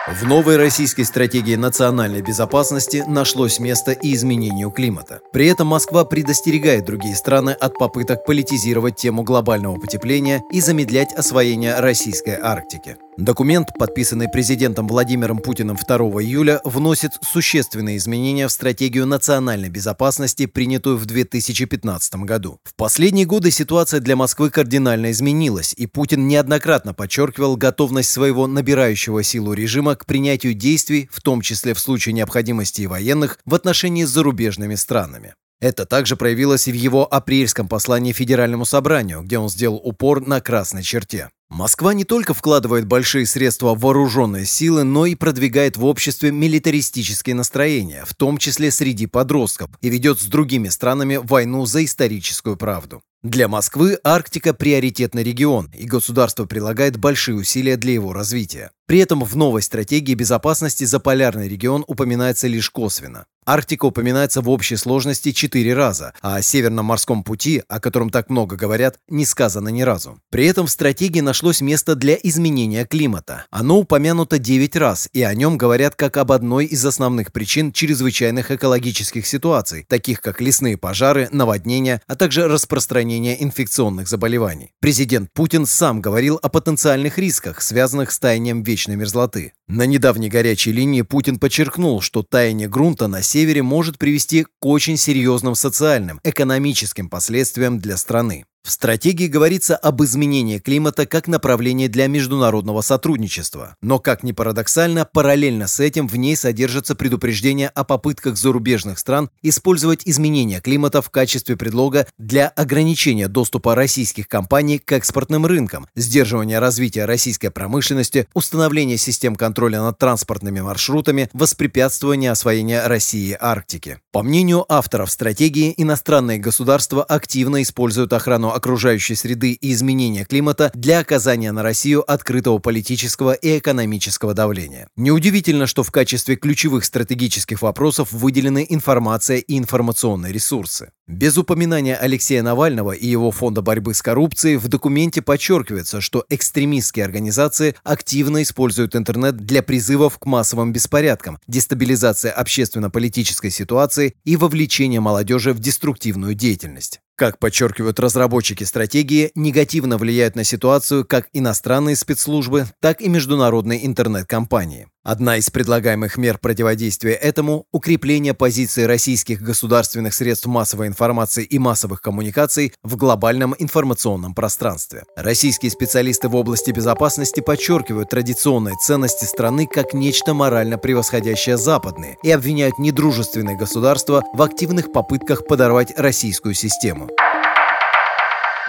В новой российской стратегии национальной безопасности нашлось место и изменению климата. При этом Москва предостерегает другие страны от попыток политизировать тему глобального потепления и замедлять освоение российской Арктики. Документ, подписанный президентом Владимиром Путиным второго июля, вносит существенные изменения в стратегию национальной безопасности, принятую в две тысячи пятнадцатом году. В последние годы ситуация для Москвы кардинально изменилась, и Путин неоднократно подчеркивал готовность своего набирающего силу режима к принятию действий, в том числе в случае необходимости и военных, в отношении с зарубежными странами. Это также проявилось и в его апрельском послании Федеральному собранию, где он сделал упор на красной черте. Москва не только вкладывает большие средства в вооруженные силы, но и продвигает в обществе милитаристические настроения, в том числе среди подростков, и ведет с другими странами войну за историческую правду. Для Москвы Арктика – приоритетный регион, и государство прилагает большие усилия для его развития. При этом в новой стратегии безопасности заполярный регион упоминается лишь косвенно. Арктика упоминается в общей сложности четыре раза, а о Северном морском пути, о котором так много говорят, не сказано ни разу. При этом в стратегии нашлось место для изменения климата. Оно упомянуто девять раз, и о нем говорят как об одной из основных причин чрезвычайных экологических ситуаций, таких как лесные пожары, наводнения, а также распространение инфекционных заболеваний. Президент Путин сам говорил о потенциальных рисках, связанных с таянием вечной мерзлоты. На недавней горячей линии Путин подчеркнул, что таяние грунта на севере может привести к очень серьезным социальным, экономическим последствиям для страны. В стратегии говорится об изменении климата как направлении для международного сотрудничества. Но, как ни парадоксально, параллельно с этим в ней содержится предупреждение о попытках зарубежных стран использовать изменение климата в качестве предлога для ограничения доступа российских компаний к экспортным рынкам, сдерживания развития российской промышленности, установления систем контроля над транспортными маршрутами, воспрепятствования освоения России Арктики. По мнению авторов стратегии, иностранные государства активно используют охрану окружающей среды и изменения климата для оказания на Россию открытого политического и экономического давления. Неудивительно, что в качестве ключевых стратегических вопросов выделены информация и информационные ресурсы. Без упоминания Алексея Навального и его фонда борьбы с коррупцией в документе подчеркивается, что экстремистские организации активно используют интернет для призывов к массовым беспорядкам, дестабилизации общественно-политической ситуации и вовлечения молодежи в деструктивную деятельность. Как подчеркивают разработчики стратегии, негативно влияют на ситуацию как иностранные спецслужбы, так и международные интернет-компании. Одна из предлагаемых мер противодействия этому – укрепление позиций российских государственных средств массовой информации и массовых коммуникаций в глобальном информационном пространстве. Российские специалисты в области безопасности подчеркивают традиционные ценности страны как нечто морально превосходящее западные и обвиняют недружественные государства в активных попытках подорвать российскую систему.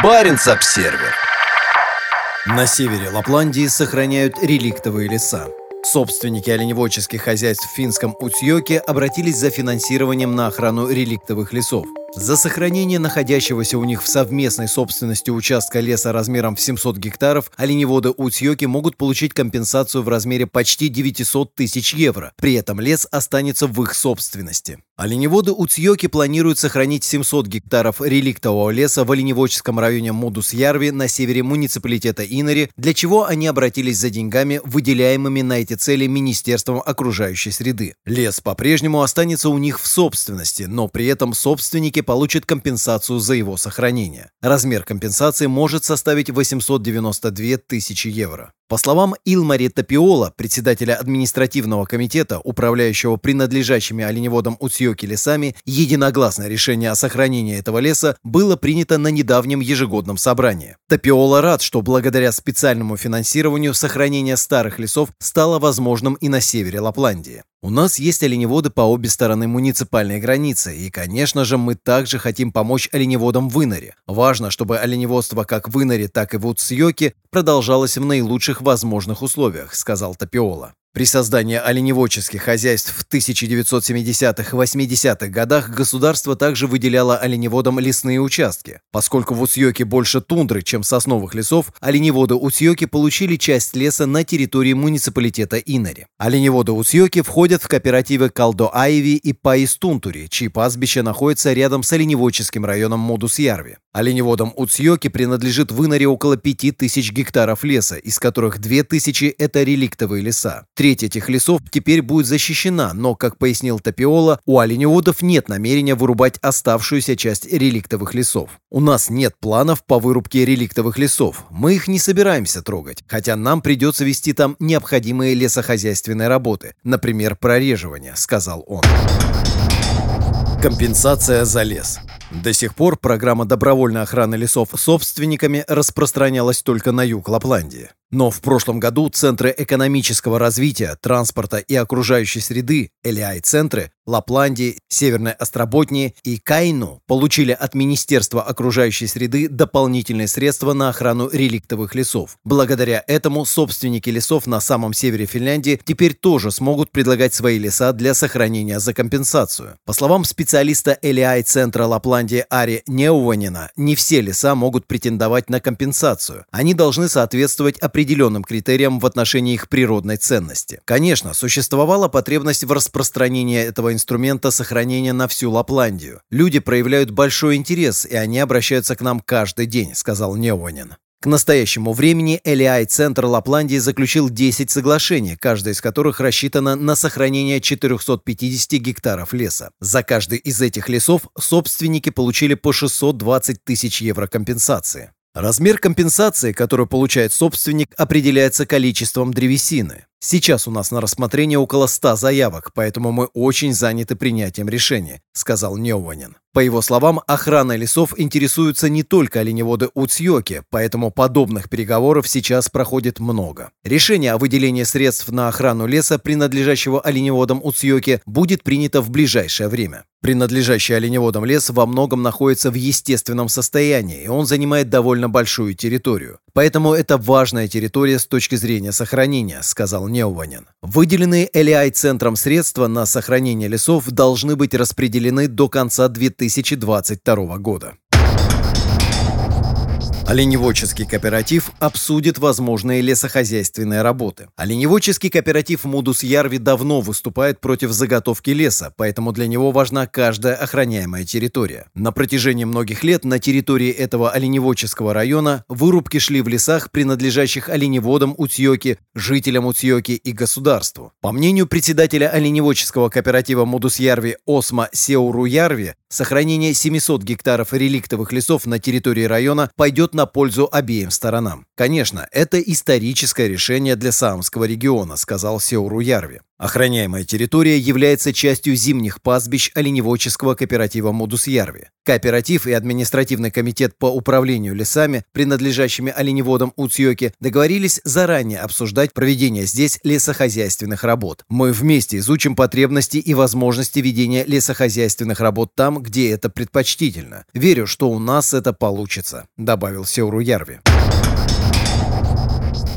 Баренц-Обсервер. На севере Лапландии сохраняют реликтовые леса. Собственники оленеводческих хозяйств в финском Утсьёке обратились за финансированием на охрану реликтовых лесов. За сохранение находящегося у них в совместной собственности участка леса размером в семьсот гектаров оленеводы Утсьёки могут получить компенсацию в размере почти девятьсот тысяч евро. При этом лес останется в их собственности. Оленеводы Утсьёки планируют сохранить семьсот гектаров реликтового леса в оленеводческом районе Модусьярви на севере муниципалитета Инари, для чего они обратились за деньгами, выделяемыми на эти цели Министерством окружающей среды. Лес по-прежнему останется у них в собственности, но при этом собственники получит компенсацию за его сохранение. Размер компенсации может составить восемьсот девяносто две тысячи евро. По словам Илмари Тапиола, председателя административного комитета, управляющего принадлежащими оленеводам Утсьёки лесами, единогласное решение о сохранении этого леса было принято на недавнем ежегодном собрании. Тапиола рад, что благодаря специальному финансированию сохранение старых лесов стало возможным и на севере Лапландии. «У нас есть оленеводы по обе стороны муниципальной границы, и, конечно же, мы также хотим помочь оленеводам в Инаре. Важно, чтобы оленеводство как в Инаре, так и в Утсьёке продолжалось в наилучших возможных условиях», — сказал Тапиола. При создании оленеводческих хозяйств в тысяча девятьсот семидесятых-восьмидесятых годах государство также выделяло оленеводам лесные участки. Поскольку в Утсьёке больше тундры, чем сосновых лесов, оленеводы Утсьёки получили часть леса на территории муниципалитета Инари. Оленеводы Утсьёки входят в кооперативы Калдо-Аеви и Паис-Тунтури, чьи пастбища находятся рядом с оленеводческим районом Модусьярви. Оленеводам Утсьёки принадлежит в Инари около пяти тысяч гектаров леса, из которых две тысячи – это реликтовые леса. Треть этих лесов теперь будет защищена, но, как пояснил Тапиола, у оленеводов нет намерения вырубать оставшуюся часть реликтовых лесов. «У нас нет планов по вырубке реликтовых лесов. Мы их не собираемся трогать, хотя нам придется вести там необходимые лесохозяйственные работы, например, прореживание», — сказал он. Компенсация за лес. До сих пор программа добровольной охраны лесов собственниками распространялась только на юг Лапландии. Но в прошлом году Центры экономического развития, транспорта и окружающей среды, эл и ай-центры, Лапландии, Северной Остроботнии и Кайну получили от Министерства окружающей среды дополнительные средства на охрану реликтовых лесов. Благодаря этому собственники лесов на самом севере Финляндии теперь тоже смогут предлагать свои леса для сохранения за компенсацию. По словам специалиста эл и ай-центра Лапландии Ари Неуванина, не все леса могут претендовать на компенсацию. Они должны соответствовать определенным определенным критериям в отношении их природной ценности. Конечно, существовала потребность в распространении этого инструмента сохранения на всю Лапландию. «Люди проявляют большой интерес, и они обращаются к нам каждый день», — сказал Неонин. К настоящему времени эл и ай-центр Лапландии заключил десять соглашений, каждое из которых рассчитано на сохранение четырехсот пятидесяти гектаров леса. За каждый из этих лесов собственники получили по шестьсот двадцать тысяч евро компенсации. Размер компенсации, которую получает собственник, определяется количеством древесины. «Сейчас у нас на рассмотрение около ста заявок, поэтому мы очень заняты принятием решения», — сказал Неуванин. По его словам, охраной лесов интересуются не только оленеводы Уцьёки, поэтому подобных переговоров сейчас проходит много. Решение о выделении средств на охрану леса, принадлежащего оленеводам Уцьёки, будет принято в ближайшее время. Принадлежащий оленеводам лес во многом находится в естественном состоянии, и он занимает довольно большую территорию. Поэтому это важная территория с точки зрения сохранения, сказал Неуванин. Выделенные эл и ай-центром средства на сохранение лесов должны быть распределены до конца две тысячи двадцать второго года. Оленеводческий кооператив обсудит возможные лесохозяйственные работы. Оленеводческий кооператив Мудусьярви давно выступает против заготовки леса, поэтому для него важна каждая охраняемая территория. На протяжении многих лет на территории этого оленеводческого района вырубки шли в лесах, принадлежащих оленеводам Уцьёки, жителям Уцьёки и государству. По мнению председателя оленеводческого кооператива Мудусьярви Осма Сеуруярви, сохранение семисот гектаров реликтовых лесов на территории района пойдет на пользу обеим сторонам. «Конечно, это историческое решение для саамского региона», — сказал Сеуруярви. Охраняемая территория является частью зимних пастбищ оленеводческого кооператива Мудусьярви. Кооператив и административный комитет по управлению лесами, принадлежащими оленеводам Уцьёки, договорились заранее обсуждать проведение здесь лесохозяйственных работ. «Мы вместе изучим потребности и возможности ведения лесохозяйственных работ там, где это предпочтительно. Верю, что у нас это получится», — добавил Сеуруярви.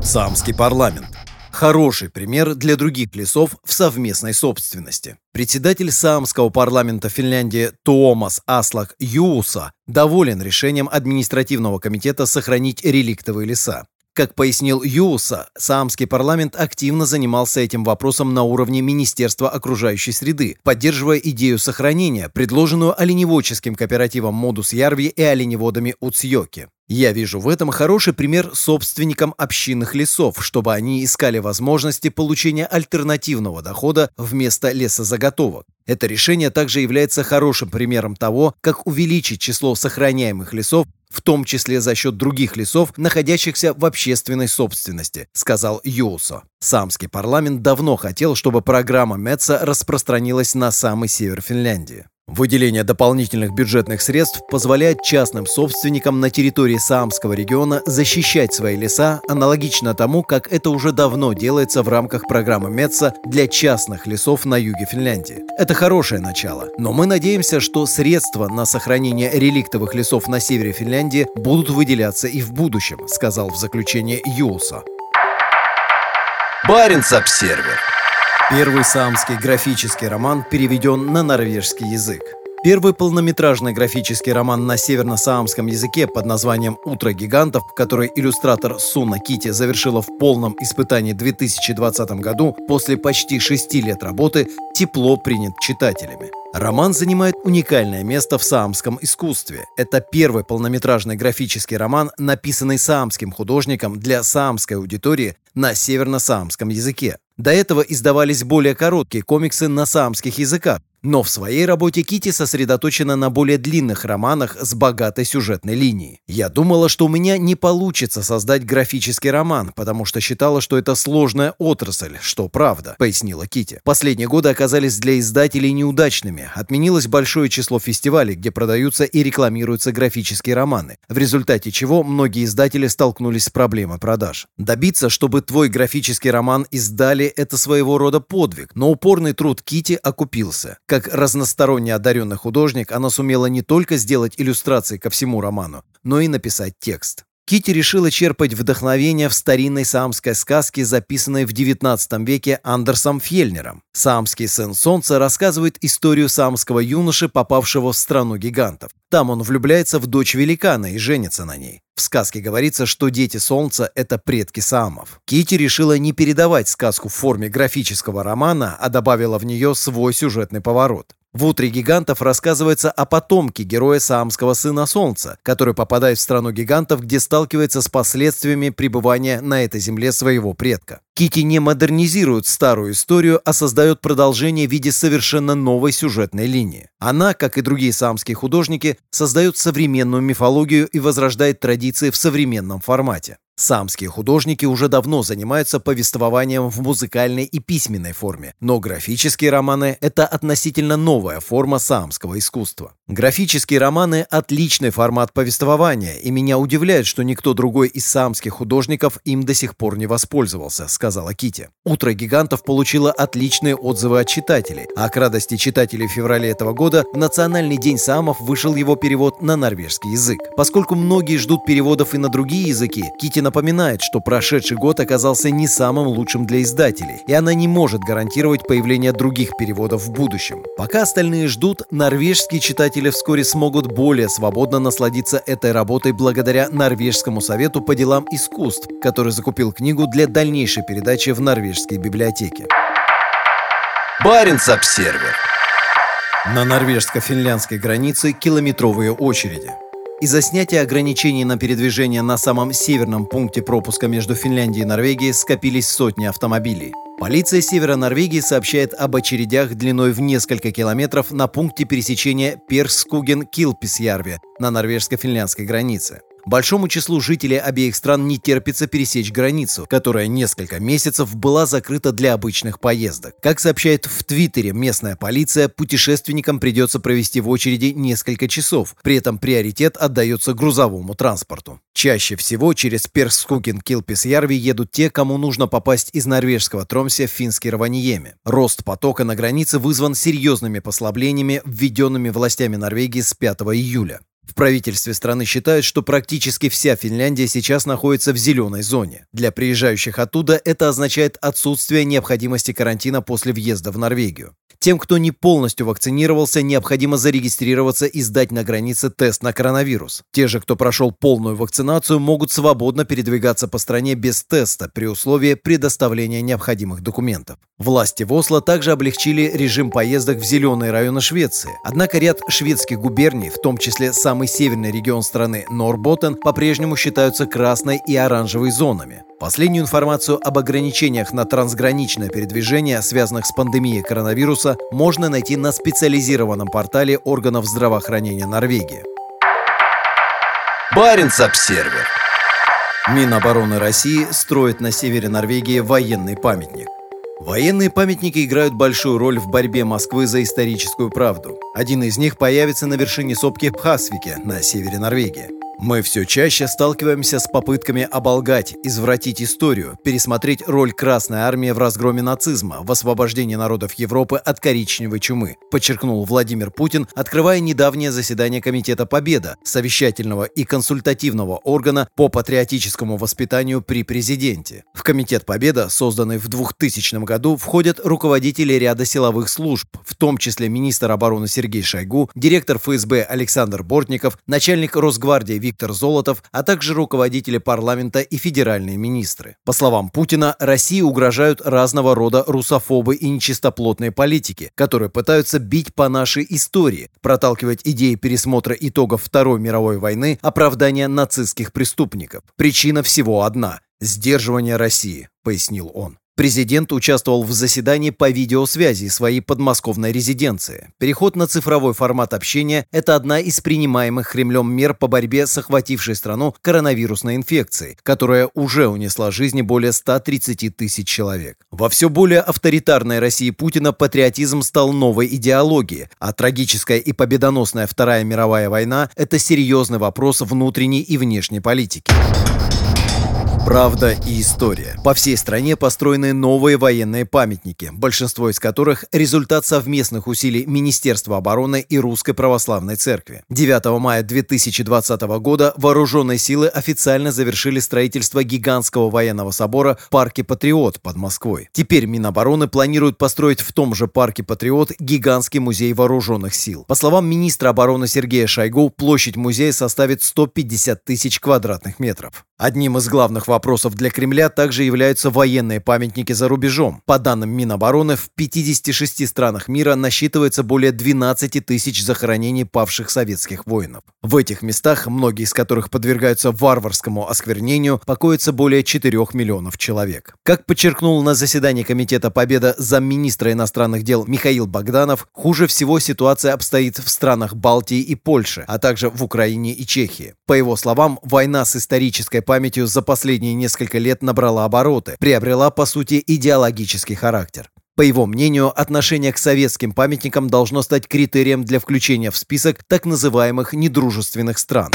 Саамский парламент. Хороший пример для других лесов в совместной собственности. Председатель Саамского парламента Финляндии Туомас Аслак Юуса доволен решением административного комитета сохранить реликтовые леса. Как пояснил Юуса, Саамский парламент активно занимался этим вопросом на уровне Министерства окружающей среды, поддерживая идею сохранения, предложенную оленеводческим кооперативом Модусьярви и оленеводами Уцьёки. «Я вижу в этом хороший пример собственникам общинных лесов, чтобы они искали возможности получения альтернативного дохода вместо лесозаготовок. Это решение также является хорошим примером того, как увеличить число сохраняемых лесов, в том числе за счет других лесов, находящихся в общественной собственности», — сказал Юусо. Саамский парламент давно хотел, чтобы программа Метса распространилась на самый север Финляндии. Выделение дополнительных бюджетных средств позволяет частным собственникам на территории Саамского региона защищать свои леса, аналогично тому, как это уже давно делается в рамках программы Метса для частных лесов на юге Финляндии. Это хорошее начало, но мы надеемся, что средства на сохранение реликтовых лесов на севере Финляндии будут выделяться и в будущем, сказал в заключение Юуса. Баренц-Обсервер. Первый саамский графический роман переведен на норвежский язык. Первый полнометражный графический роман на северно-саамском языке под названием «Утро гигантов», который иллюстратор Сунна Кити завершила в полном испытании в две тысячи двадцатом году, после почти шести лет работы, тепло принят читателями. Роман занимает уникальное место в саамском искусстве. Это первый полнометражный графический роман, написанный саамским художником для саамской аудитории на северно-саамском языке. До этого издавались более короткие комиксы на саамских языках, но в своей работе Кити сосредоточена на более длинных романах с богатой сюжетной линией. «Я думала, что у меня не получится создать графический роман, потому что считала, что это сложная отрасль, что правда», — пояснила Кити. «Последние годы оказались для издателей неудачными. Отменилось большое число фестивалей, где продаются и рекламируются графические романы, в результате чего многие издатели столкнулись с проблемой продаж. Добиться, чтобы твой графический роман издали, это своего рода подвиг, но упорный труд Кити окупился». Как разносторонне одаренный художник, она сумела не только сделать иллюстрации ко всему роману, но и написать текст. Кити решила черпать вдохновение в старинной саамской сказке, записанной в девятнадцатом веке Андерсом Фельнером. «Саамский сын солнца» рассказывает историю саамского юноши, попавшего в страну гигантов. Там он влюбляется в дочь великана и женится на ней. В сказке говорится, что дети солнца – это предки саамов. Кити решила не передавать сказку в форме графического романа, а добавила в нее свой сюжетный поворот. В «Утре гигантов» рассказывается о потомке героя саамского сына Солнца, который попадает в страну гигантов, где сталкивается с последствиями пребывания на этой земле своего предка. Кити не модернизирует старую историю, а создает продолжение в виде совершенно новой сюжетной линии. Она, как и другие саамские художники, создает современную мифологию и возрождает традиции в современном формате. Саамские художники уже давно занимаются повествованием в музыкальной и письменной форме, но графические романы – это относительно новая форма саамского искусства. Графические романы – отличный формат повествования, и меня удивляет, что никто другой из саамских художников им до сих пор не воспользовался, сказала Кити. «Утро гигантов» получило отличные отзывы от читателей, а к радости читателей в феврале этого года в Национальный день саамов вышел его перевод на норвежский язык. Поскольку многие ждут переводов и на другие языки, Кити напоминает, что прошедший год оказался не самым лучшим для издателей, и она не может гарантировать появление других переводов в будущем. Пока остальные ждут, норвежские читатели вскоре смогут более свободно насладиться этой работой благодаря Норвежскому совету по делам искусств, который закупил книгу для дальнейшей передачи в норвежской библиотеке. Баренц-Обсервер. На норвежско-финляндской границе километровые очереди. Из-за снятия ограничений на передвижение на самом северном пункте пропуска между Финляндией и Норвегией скопились сотни автомобилей. Полиция севера Норвегии сообщает об очередях длиной в несколько километров на пункте пересечения Перскуген-Килписярве на норвежско-финляндской границе. Большому числу жителей обеих стран не терпится пересечь границу, которая несколько месяцев была закрыта для обычных поездок. Как сообщает в Твиттере местная полиция, путешественникам придется провести в очереди несколько часов, при этом приоритет отдается грузовому транспорту. Чаще всего через Перскуген-Килписярви едут те, кому нужно попасть из норвежского Тромсе в финский Рованиеми. Рост потока на границе вызван серьезными послаблениями, введенными властями Норвегии с пятого июля. В правительстве страны считают, что практически вся Финляндия сейчас находится в зеленой зоне. Для приезжающих оттуда это означает отсутствие необходимости карантина после въезда в Норвегию. Тем, кто не полностью вакцинировался, необходимо зарегистрироваться и сдать на границе тест на коронавирус. Те же, кто прошел полную вакцинацию, могут свободно передвигаться по стране без теста при условии предоставления необходимых документов. Власти в Осло также облегчили режим поездок в зеленые районы Швеции. Однако ряд шведских губерний, в том числе самый северный регион страны Норботтен, по-прежнему считаются красной и оранжевой зонами. Последнюю информацию об ограничениях на трансграничное передвижение, связанных с пандемией коронавируса, можно найти на специализированном портале органов здравоохранения Норвегии. Баренц-Обсервер. Минобороны России строит на севере Норвегии военный памятник. Военные памятники играют большую роль в борьбе Москвы за историческую правду. Один из них появится на вершине сопки Хасвике на севере Норвегии. Мы все чаще сталкиваемся с попытками оболгать, извратить историю, пересмотреть роль Красной Армии в разгроме нацизма, в освобождении народов Европы от коричневой чумы, подчеркнул Владимир Путин, открывая недавнее заседание Комитета «Победа» совещательного и консультативного органа по патриотическому воспитанию при президенте. В Комитет «Победа», созданный в двухтысячном году, входят руководители ряда силовых служб, в том числе министр обороны Сергей Шойгу, директор ФСБ Александр Бортников, начальник Росгвардии Виктор Золотов, а также руководители парламента и федеральные министры. По словам Путина, России угрожают разного рода русофобы и нечистоплотные политики, которые пытаются бить по нашей истории, проталкивать идеи пересмотра итогов Второй мировой войны, оправдания нацистских преступников. Причина всего одна – сдерживание России, пояснил он. Президент участвовал в заседании по видеосвязи своей подмосковной резиденции. Переход на цифровой формат общения – это одна из принимаемых Кремлем мер по борьбе с охватившей страну коронавирусной инфекцией, которая уже унесла жизни более ста тридцати тысяч человек. Во все более авторитарной России Путина патриотизм стал новой идеологией, а трагическая и победоносная Вторая мировая война – это серьезный вопрос внутренней и внешней политики. Правда и история. По всей стране построены новые военные памятники, большинство из которых – результат совместных усилий Министерства обороны и Русской Православной Церкви. девятого мая две тысячи двадцатого года вооруженные силы официально завершили строительство гигантского военного собора в парке «Патриот» под Москвой. Теперь Минобороны планируют построить в том же парке «Патриот» гигантский музей вооруженных сил. По словам министра обороны Сергея Шойгу, площадь музея составит сто пятьдесят тысяч квадратных метров. Одним из главных вопросов для Кремля также являются военные памятники за рубежом. По данным Минобороны, в пятидесяти шести странах мира насчитывается более двенадцати тысяч захоронений павших советских воинов. В этих местах, многие из которых подвергаются варварскому осквернению, покоится более четырёх миллионов человек. Как подчеркнул на заседании Комитета Победа замминистра иностранных дел Михаил Богданов, хуже всего ситуация обстоит в странах Балтии и Польши, а также в Украине и Чехии. По его словам, война с исторической памятью за последние несколько лет набрала обороты, приобрела, по сути, идеологический характер. По его мнению, отношение к советским памятникам должно стать критерием для включения в список так называемых недружественных стран.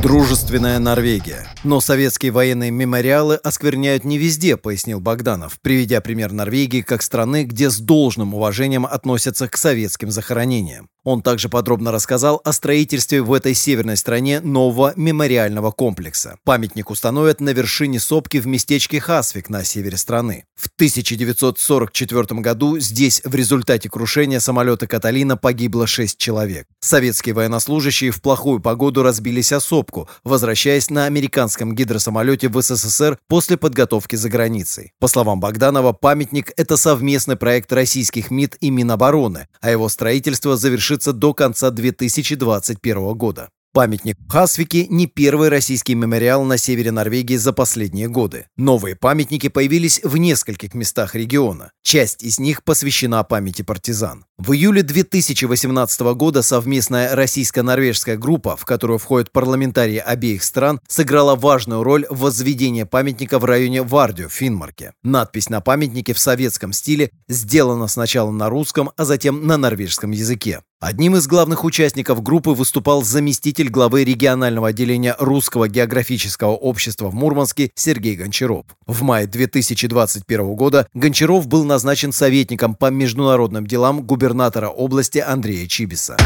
Дружественная Норвегия. Но советские военные мемориалы оскверняют не везде, пояснил Богданов, приведя пример Норвегии как страны, где с должным уважением относятся к советским захоронениям. Он также подробно рассказал о строительстве в этой северной стране нового мемориального комплекса. Памятник установят на вершине сопки в местечке Хасвик на севере страны. В тысяча девятьсот сорок четвёртом году здесь в результате крушения самолета «Каталина» погибло шесть человек. Советские военнослужащие в плохую погоду разбились о сопку, возвращаясь на американском гидросамолете в СССР после подготовки за границей. По словам Богданова, памятник – это совместный проект российских МИД и Минобороны, а его строительство завершилось до конца две тысячи двадцать первого года. Памятник в Хасвике – не первый российский мемориал на севере Норвегии за последние годы. Новые памятники появились в нескольких местах региона. Часть из них посвящена памяти партизан. В июле две тысячи восемнадцатого года совместная российско-норвежская группа, в которую входят парламентарии обеих стран, сыграла важную роль в возведении памятника в районе Вардио в Финмарке. Надпись на памятнике в советском стиле сделана сначала на русском, а затем на норвежском языке. Одним из главных участников группы выступал заместитель главы регионального отделения Русского географического общества в Мурманске Сергей Гончаров. В мае две тысячи двадцать первого года Гончаров был назначен советником по международным делам губернатора губернатора области Андрея Чибиса.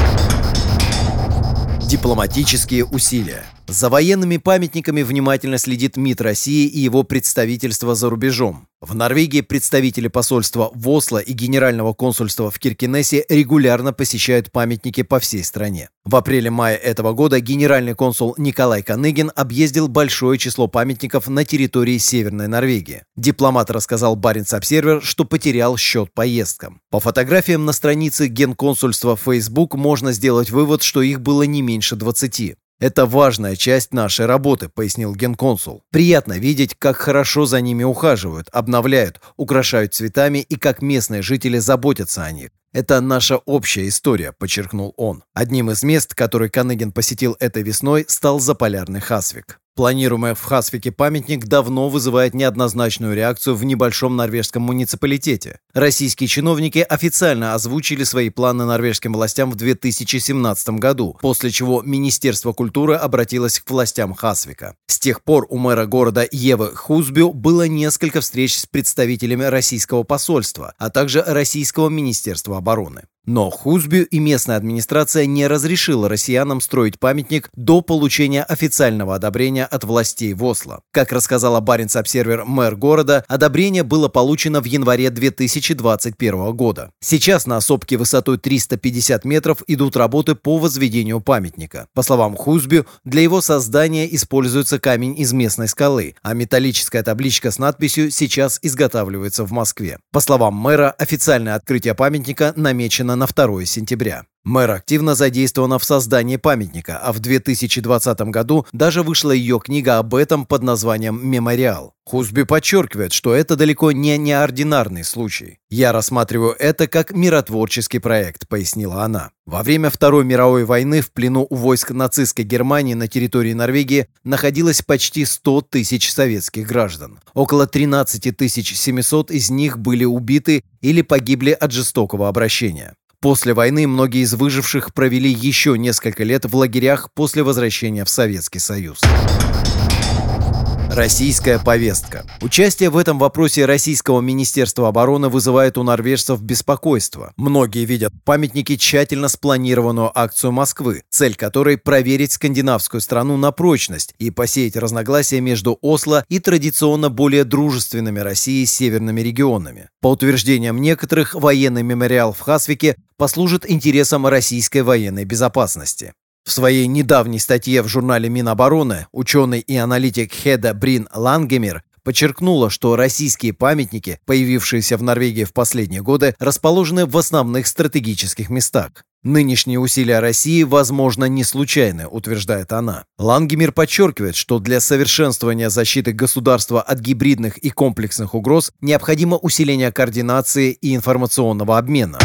Дипломатические усилия. За военными памятниками внимательно следит МИД России и его представительства за рубежом. В Норвегии представители посольства в Осло и генерального консульства в Киркинессе регулярно посещают памятники по всей стране. В апреле-мае этого года генеральный консул Николай Коныгин объездил большое число памятников на территории Северной Норвегии. Дипломат рассказал Баренц-Обсервер, что потерял счет поездкам. По фотографиям на странице генконсульства в Facebook можно сделать вывод, что их было не меньше двадцати. «Это важная часть нашей работы», — пояснил генконсул. «Приятно видеть, как хорошо за ними ухаживают, обновляют, украшают цветами и как местные жители заботятся о них. Это наша общая история», — подчеркнул он. Одним из мест, который Коныгин посетил этой весной, стал заполярный Хасвик. Планируемый в Хасвике памятник давно вызывает неоднозначную реакцию в небольшом норвежском муниципалитете. Российские чиновники официально озвучили свои планы норвежским властям в две тысячи семнадцатом году, после чего Министерство культуры обратилось к властям Хасвика. С тех пор у мэра города Евы Хузбю было несколько встреч с представителями российского посольства, а также российского Министерства обороны. Но Хузбю и местная администрация не разрешила россиянам строить памятник до получения официального одобрения от властей в Осло. Как рассказала Баренц-Обсервер мэр города, одобрение было получено в январе две тысячи двадцать первого года. Сейчас на сопке высотой триста пятьдесят метров идут работы по возведению памятника. По словам Хузбю, для его создания используется камень из местной скалы, а металлическая табличка с надписью сейчас изготавливается в Москве. По словам мэра, официальное открытие памятника намечено на второе сентября. Мэр активно задействована в создании памятника, а в две тысячи двадцатом году даже вышла ее книга об этом под названием «Мемориал». Хусби подчеркивает, что это далеко не неординарный случай. «Я рассматриваю это как миротворческий проект», — пояснила она. Во время Второй мировой войны в плену у войск нацистской Германии на территории Норвегии находилось почти сто тысяч советских граждан. Около тринадцать тысяч семьсот из них были убиты или погибли от жестокого обращения. После войны многие из выживших провели еще несколько лет в лагерях после возвращения в Советский Союз. Российская повестка. Участие в этом вопросе российского Министерства обороны вызывает у норвежцев беспокойство. Многие видят в памятнике тщательно спланированную акцию Москвы, цель которой – проверить скандинавскую страну на прочность и посеять разногласия между Осло и традиционно более дружественными России северными регионами. По утверждениям некоторых, военный мемориал в Хасвике послужит интересам российской военной безопасности. В своей недавней статье в журнале Минобороны ученый и аналитик Хеда Брин Лангемир подчеркнула, что российские памятники, появившиеся в Норвегии в последние годы, расположены в основных стратегических местах. «Нынешние усилия России, возможно, не случайны», — утверждает она. Лангемир подчеркивает, что для совершенствования защиты государства от гибридных и комплексных угроз необходимо усиление координации и информационного обмена.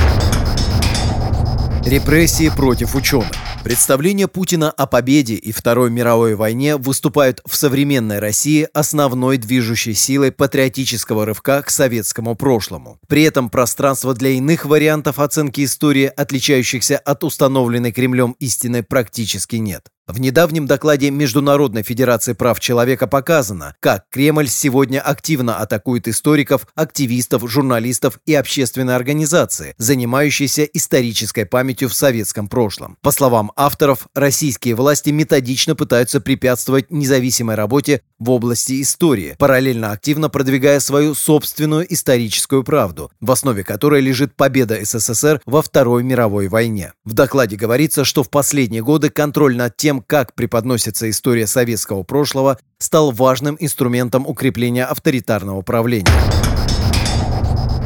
Репрессии против ученых. Представления Путина о победе и Второй мировой войне выступают в современной России основной движущей силой патриотического рывка к советскому прошлому. При этом пространство для иных вариантов оценки истории, отличающихся от установленной Кремлем истины, практически нет. В недавнем докладе Международной Федерации прав человека показано, как Кремль сегодня активно атакует историков, активистов, журналистов и общественные организации, занимающиеся исторической памятью в советском прошлом. По словам авторов, российские власти методично пытаются препятствовать независимой работе в области истории, параллельно активно продвигая свою собственную историческую правду, в основе которой лежит победа СССР во Второй мировой войне. В докладе говорится, что в последние годы контроль над тем, как преподносится история советского прошлого, стал важным инструментом укрепления авторитарного правления.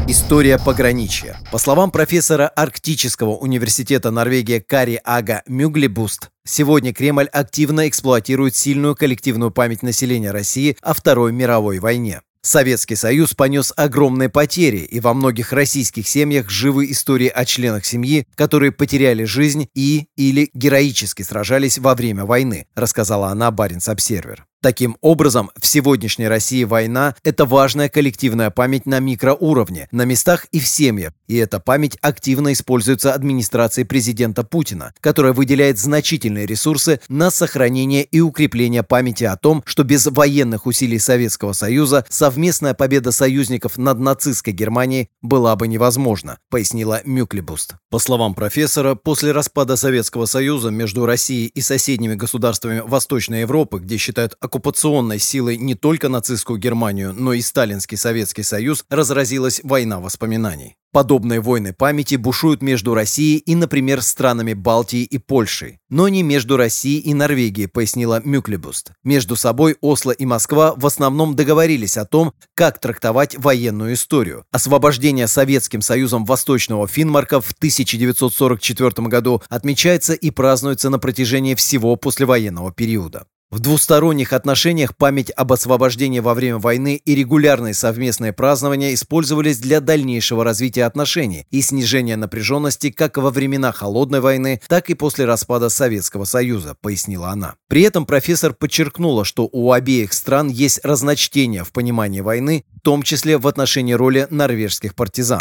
История пограничья. По словам профессора Арктического университета Норвегии Кари Ага Мюглебуст, сегодня Кремль активно эксплуатирует сильную коллективную память населения России о Второй мировой войне. Советский Союз понес огромные потери, и во многих российских семьях живы истории о членах семьи, которые потеряли жизнь и или героически сражались во время войны, рассказала она Баренц-Обсервер. Таким образом, в сегодняшней России война – это важная коллективная память на микроуровне, на местах и в семьях, и эта память активно используется администрацией президента Путина, которая выделяет значительные ресурсы на сохранение и укрепление памяти о том, что без военных усилий Советского Союза совместная победа союзников над нацистской Германией была бы невозможна, пояснила Мюклебуст. По словам профессора, после распада Советского Союза между Россией и соседними государствами Восточной Европы, где считают оккупационными, оккупационной силой не только нацистскую Германию, но и сталинский Советский Союз, разразилась война воспоминаний. Подобные войны памяти бушуют между Россией и, например, странами Балтии и Польши, но не между Россией и Норвегией, пояснила Мюклебуст. Между собой Осло и Москва в основном договорились о том, как трактовать военную историю. Освобождение Советским Союзом Восточного Финмарка в тысяча девятьсот сорок четвёртом году отмечается и празднуется на протяжении всего послевоенного периода. В двусторонних отношениях память об освобождении во время войны и регулярные совместные празднования использовались для дальнейшего развития отношений и снижения напряженности как во времена Холодной войны, так и после распада Советского Союза, пояснила она. При этом профессор подчеркнула, что у обеих стран есть разночтения в понимании войны, в том числе в отношении роли норвежских партизан.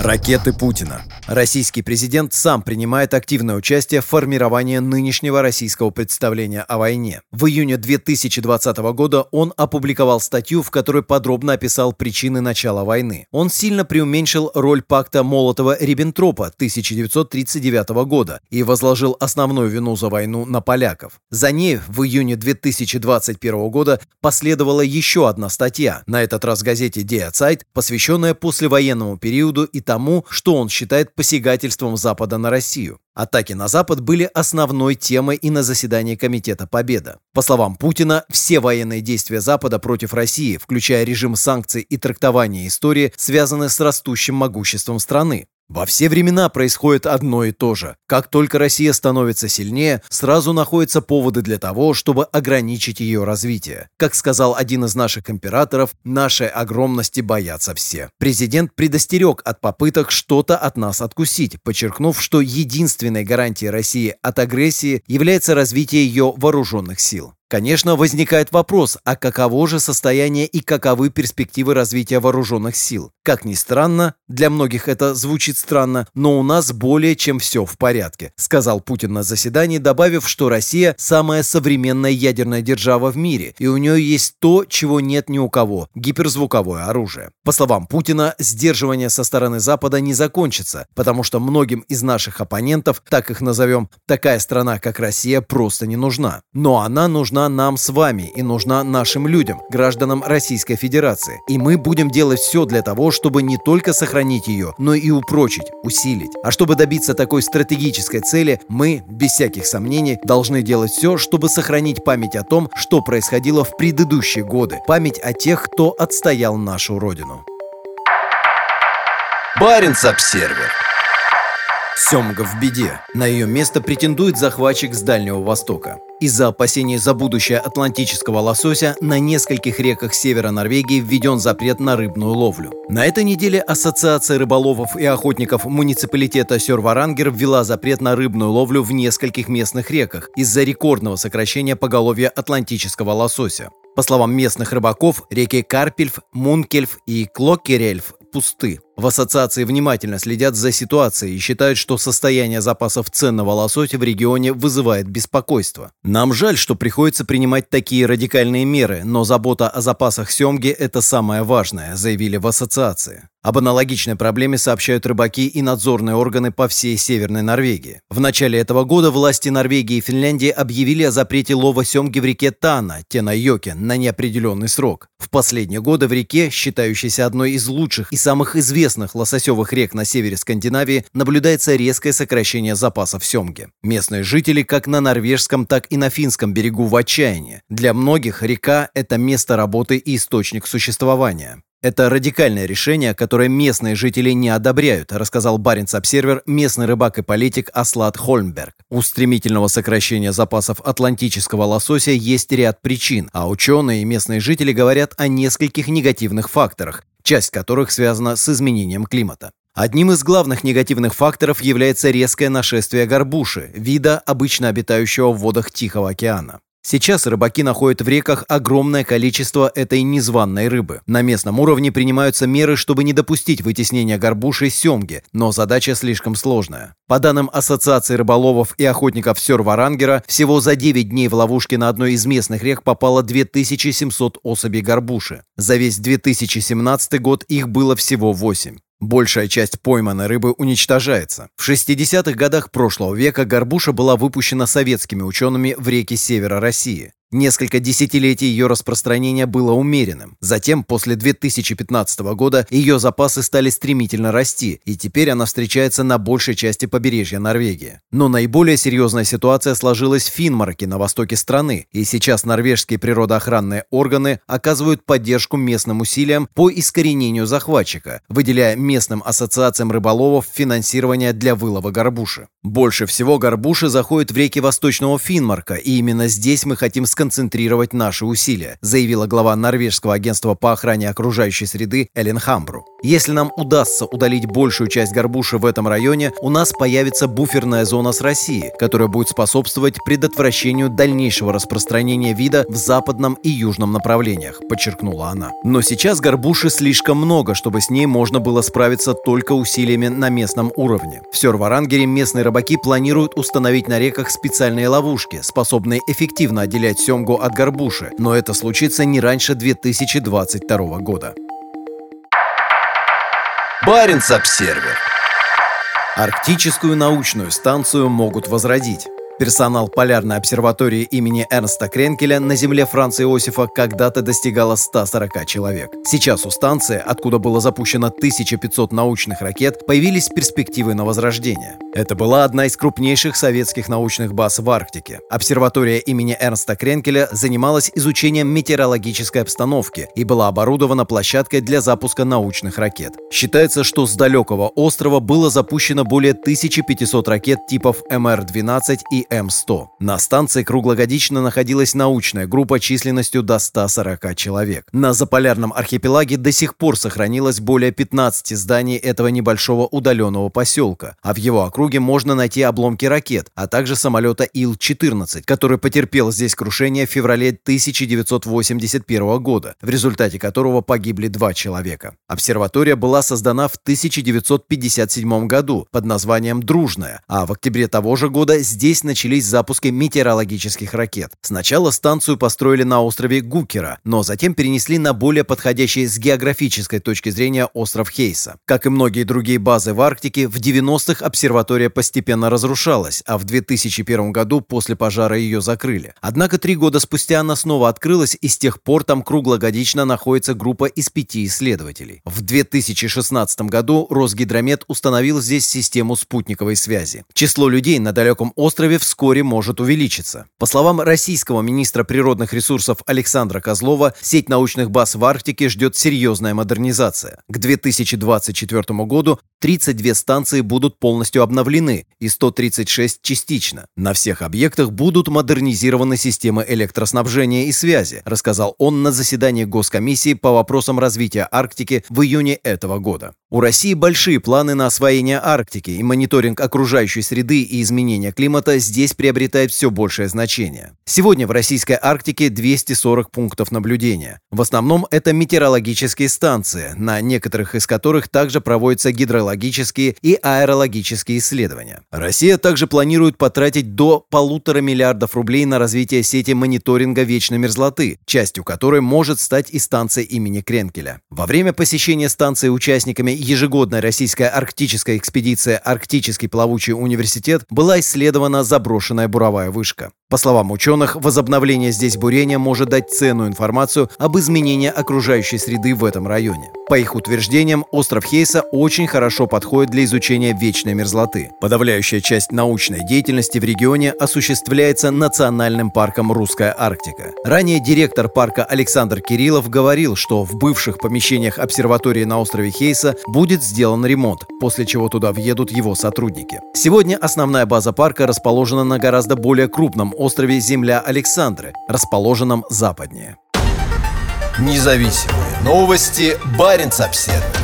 Ракеты Путина. Российский президент сам принимает активное участие в формировании нынешнего российского представления о войне. В июне две тысячи двадцатого года он опубликовал статью, в которой подробно описал причины начала войны. Он сильно преуменьшил роль пакта Молотова-Риббентропа тысяча девятьсот тридцать девятого года и возложил основную вину за войну на поляков. За ней в июне две тысячи двадцать первого года последовала еще одна статья, на этот раз в газете Der Zeit, посвященная послевоенному периоду и тому, что он считает посягательством Запада на Россию. Атаки на Запад были основной темой и на заседании Комитета Победа. По словам Путина, все военные действия Запада против России, включая режим санкций и трактование истории, связаны с растущим могуществом страны. Во все времена происходит одно и то же. Как только Россия становится сильнее, сразу находятся поводы для того, чтобы ограничить ее развитие. Как сказал один из наших императоров, нашей огромности боятся все. Президент предостерег от попыток что-то от нас откусить, подчеркнув, что единственной гарантией России от агрессии является развитие ее вооруженных сил. Конечно, возникает вопрос, а каково же состояние и каковы перспективы развития вооруженных сил? Как ни странно, для многих это звучит странно, но у нас более чем все в порядке, сказал Путин на заседании, добавив, что Россия самая современная ядерная держава в мире, и у нее есть то, чего нет ни у кого – гиперзвуковое оружие. По словам Путина, сдерживание со стороны Запада не закончится, потому что многим из наших оппонентов, так их назовем, такая страна, как Россия, просто не нужна. Но она нужна нам с вами и нужна нашим людям, гражданам Российской Федерации. И мы будем делать все для того, чтобы не только сохранить ее, но и упрочить, усилить. А чтобы добиться такой стратегической цели, мы, без всяких сомнений, должны делать все, чтобы сохранить память о том, что происходило в предыдущие годы, память о тех, кто отстоял нашу родину. Баренц-Обсервер. Семга в беде. На ее место претендует захватчик с Дальнего Востока. Из-за опасений за будущее атлантического лосося на нескольких реках севера Норвегии введен запрет на рыбную ловлю. На этой неделе Ассоциация рыболовов и охотников муниципалитета Сёрварангер ввела запрет на рыбную ловлю в нескольких местных реках из-за рекордного сокращения поголовья атлантического лосося. По словам местных рыбаков, реки Карпельф, Мункельф и Клоккерельф пусты. В ассоциации внимательно следят за ситуацией и считают, что состояние запасов ценного лосося в регионе вызывает беспокойство. Нам жаль, что приходится принимать такие радикальные меры, но забота о запасах семги – это самое важное, заявили в ассоциации. Об аналогичной проблеме сообщают рыбаки и надзорные органы по всей Северной Норвегии. В начале этого года власти Норвегии и Финляндии объявили о запрете лова семги в реке Тана, Тенайоке, на неопределенный срок. В последние годы в реке, считающейся одной из лучших и самых известных лососевых рек на севере Скандинавии, наблюдается резкое сокращение запасов семги. Местные жители как на норвежском, так и на финском берегу в отчаянии. Для многих река – это место работы и источник существования. «Это радикальное решение, которое местные жители не одобряют», рассказал Баренц-Обсервер местный рыбак и политик Аслат Хольмберг. У стремительного сокращения запасов атлантического лосося есть ряд причин, а ученые и местные жители говорят о нескольких негативных факторах, часть которых связана с изменением климата. Одним из главных негативных факторов является резкое нашествие горбуши, вида, обычно обитающего в водах Тихого океана. Сейчас рыбаки находят в реках огромное количество этой незваной рыбы. На местном уровне принимаются меры, чтобы не допустить вытеснения горбуши и семги, но задача слишком сложная. По данным Ассоциации рыболовов и охотников Сёрварангера, всего за девять дней в ловушке на одной из местных рек попало две тысячи семьсот особей горбуши. За весь две тысячи семнадцатый год их было всего восемь. Большая часть пойманной рыбы уничтожается. В шестидесятых годах прошлого века горбуша была выпущена советскими учеными в реки севера России. Несколько десятилетий ее распространение было умеренным. Затем, после две тысячи пятнадцатого года, ее запасы стали стремительно расти, и теперь она встречается на большей части побережья Норвегии. Но наиболее серьезная ситуация сложилась в Финмарке на востоке страны, и сейчас норвежские природоохранные органы оказывают поддержку местным усилиям по искоренению захватчика, выделяя местным ассоциациям рыболовов финансирование для вылова горбуши. Больше всего горбуши заходят в реки восточного Финмарка, и именно здесь мы хотим сказать, концентрировать наши усилия, заявила глава норвежского агентства по охране окружающей среды Элен Хамбру. Если нам удастся удалить большую часть горбуши в этом районе, у нас появится буферная зона с Россией, которая будет способствовать предотвращению дальнейшего распространения вида в западном и южном направлениях, подчеркнула она. Но сейчас горбуши слишком много, чтобы с ней можно было справиться только усилиями на местном уровне. В Сёрварангере местные рыбаки планируют установить на реках специальные ловушки, способные эффективно отделять все семгу от горбуши, но это случится не раньше две тысячи двадцать второго года. Баренц-Обсервер. Арктическую научную станцию могут возродить. Персонал полярной обсерватории имени Эрнста Кренкеля на земле Франца-Иосифа когда-то достигало ста сорока человек. Сейчас у станции, откуда было запущено тысяча пятьсот научных ракет, появились перспективы на возрождение. Это была одна из крупнейших советских научных баз в Арктике. Обсерватория имени Эрнста Кренкеля занималась изучением метеорологической обстановки и была оборудована площадкой для запуска научных ракет. Считается, что с далекого острова было запущено более тысячи пятисот ракет типов эм эр двенадцать и эм сто. На станции круглогодично находилась научная группа численностью до ста сорока человек. На заполярном архипелаге до сих пор сохранилось более пятнадцати зданий этого небольшого удаленного поселка, а в его округе можно найти обломки ракет, а также самолета ил четырнадцать, который потерпел здесь крушение в феврале тысяча девятьсот восемьдесят первого года, в результате которого погибли два человека. Обсерватория была создана в тысяча девятьсот пятьдесят седьмом году под названием «Дружная», а в октябре того же года здесь начались запуски метеорологических ракет. Сначала станцию построили на острове Гукера, но затем перенесли на более подходящий с географической точки зрения остров Хейса. Как и многие другие базы в Арктике, в девяностых обсерватория постепенно разрушалась, а в две тысячи первом году после пожара ее закрыли. Однако три года спустя она снова открылась, и с тех пор там круглогодично находится группа из пяти исследователей. В две тысячи шестнадцатом году Росгидромет установил здесь систему спутниковой связи. Число людей на далеком острове вскоре может увеличиться. По словам российского министра природных ресурсов Александра Козлова, сеть научных баз в Арктике ждет серьезная модернизация. К две тысячи двадцать четвёртому году тридцать две станции будут полностью обновлены и сто тридцать шесть частично. На всех объектах будут модернизированы системы электроснабжения и связи, рассказал он на заседании Госкомиссии по вопросам развития Арктики в июне этого года. У России большие планы на освоение Арктики, и мониторинг окружающей среды и изменения климата здесь приобретает все большее значение. Сегодня в российской Арктике двести сорок пунктов наблюдения. В основном это метеорологические станции, на некоторых из которых также проводятся гидрологические и аэрологические исследования. Россия также планирует потратить до полутора миллиардов рублей на развитие сети мониторинга вечной мерзлоты, частью которой может стать и станция имени Кренкеля. Во время посещения станции участниками ежегодная российская арктическая экспедиция «Арктический плавучий университет» была исследована заброшенная буровая вышка. По словам ученых, возобновление здесь бурения может дать ценную информацию об изменении окружающей среды в этом районе. По их утверждениям, остров Хейса очень хорошо подходит для изучения вечной мерзлоты. Подавляющая часть научной деятельности в регионе осуществляется Национальным парком «Русская Арктика». Ранее директор парка Александр Кириллов говорил, что в бывших помещениях обсерватории на острове Хейса будет сделан ремонт, после чего туда въедут его сотрудники. Сегодня основная база парка расположена на гораздо более крупном острове Земля Александры, расположенном западнее. Независимые новости. Баренц-Обсервер.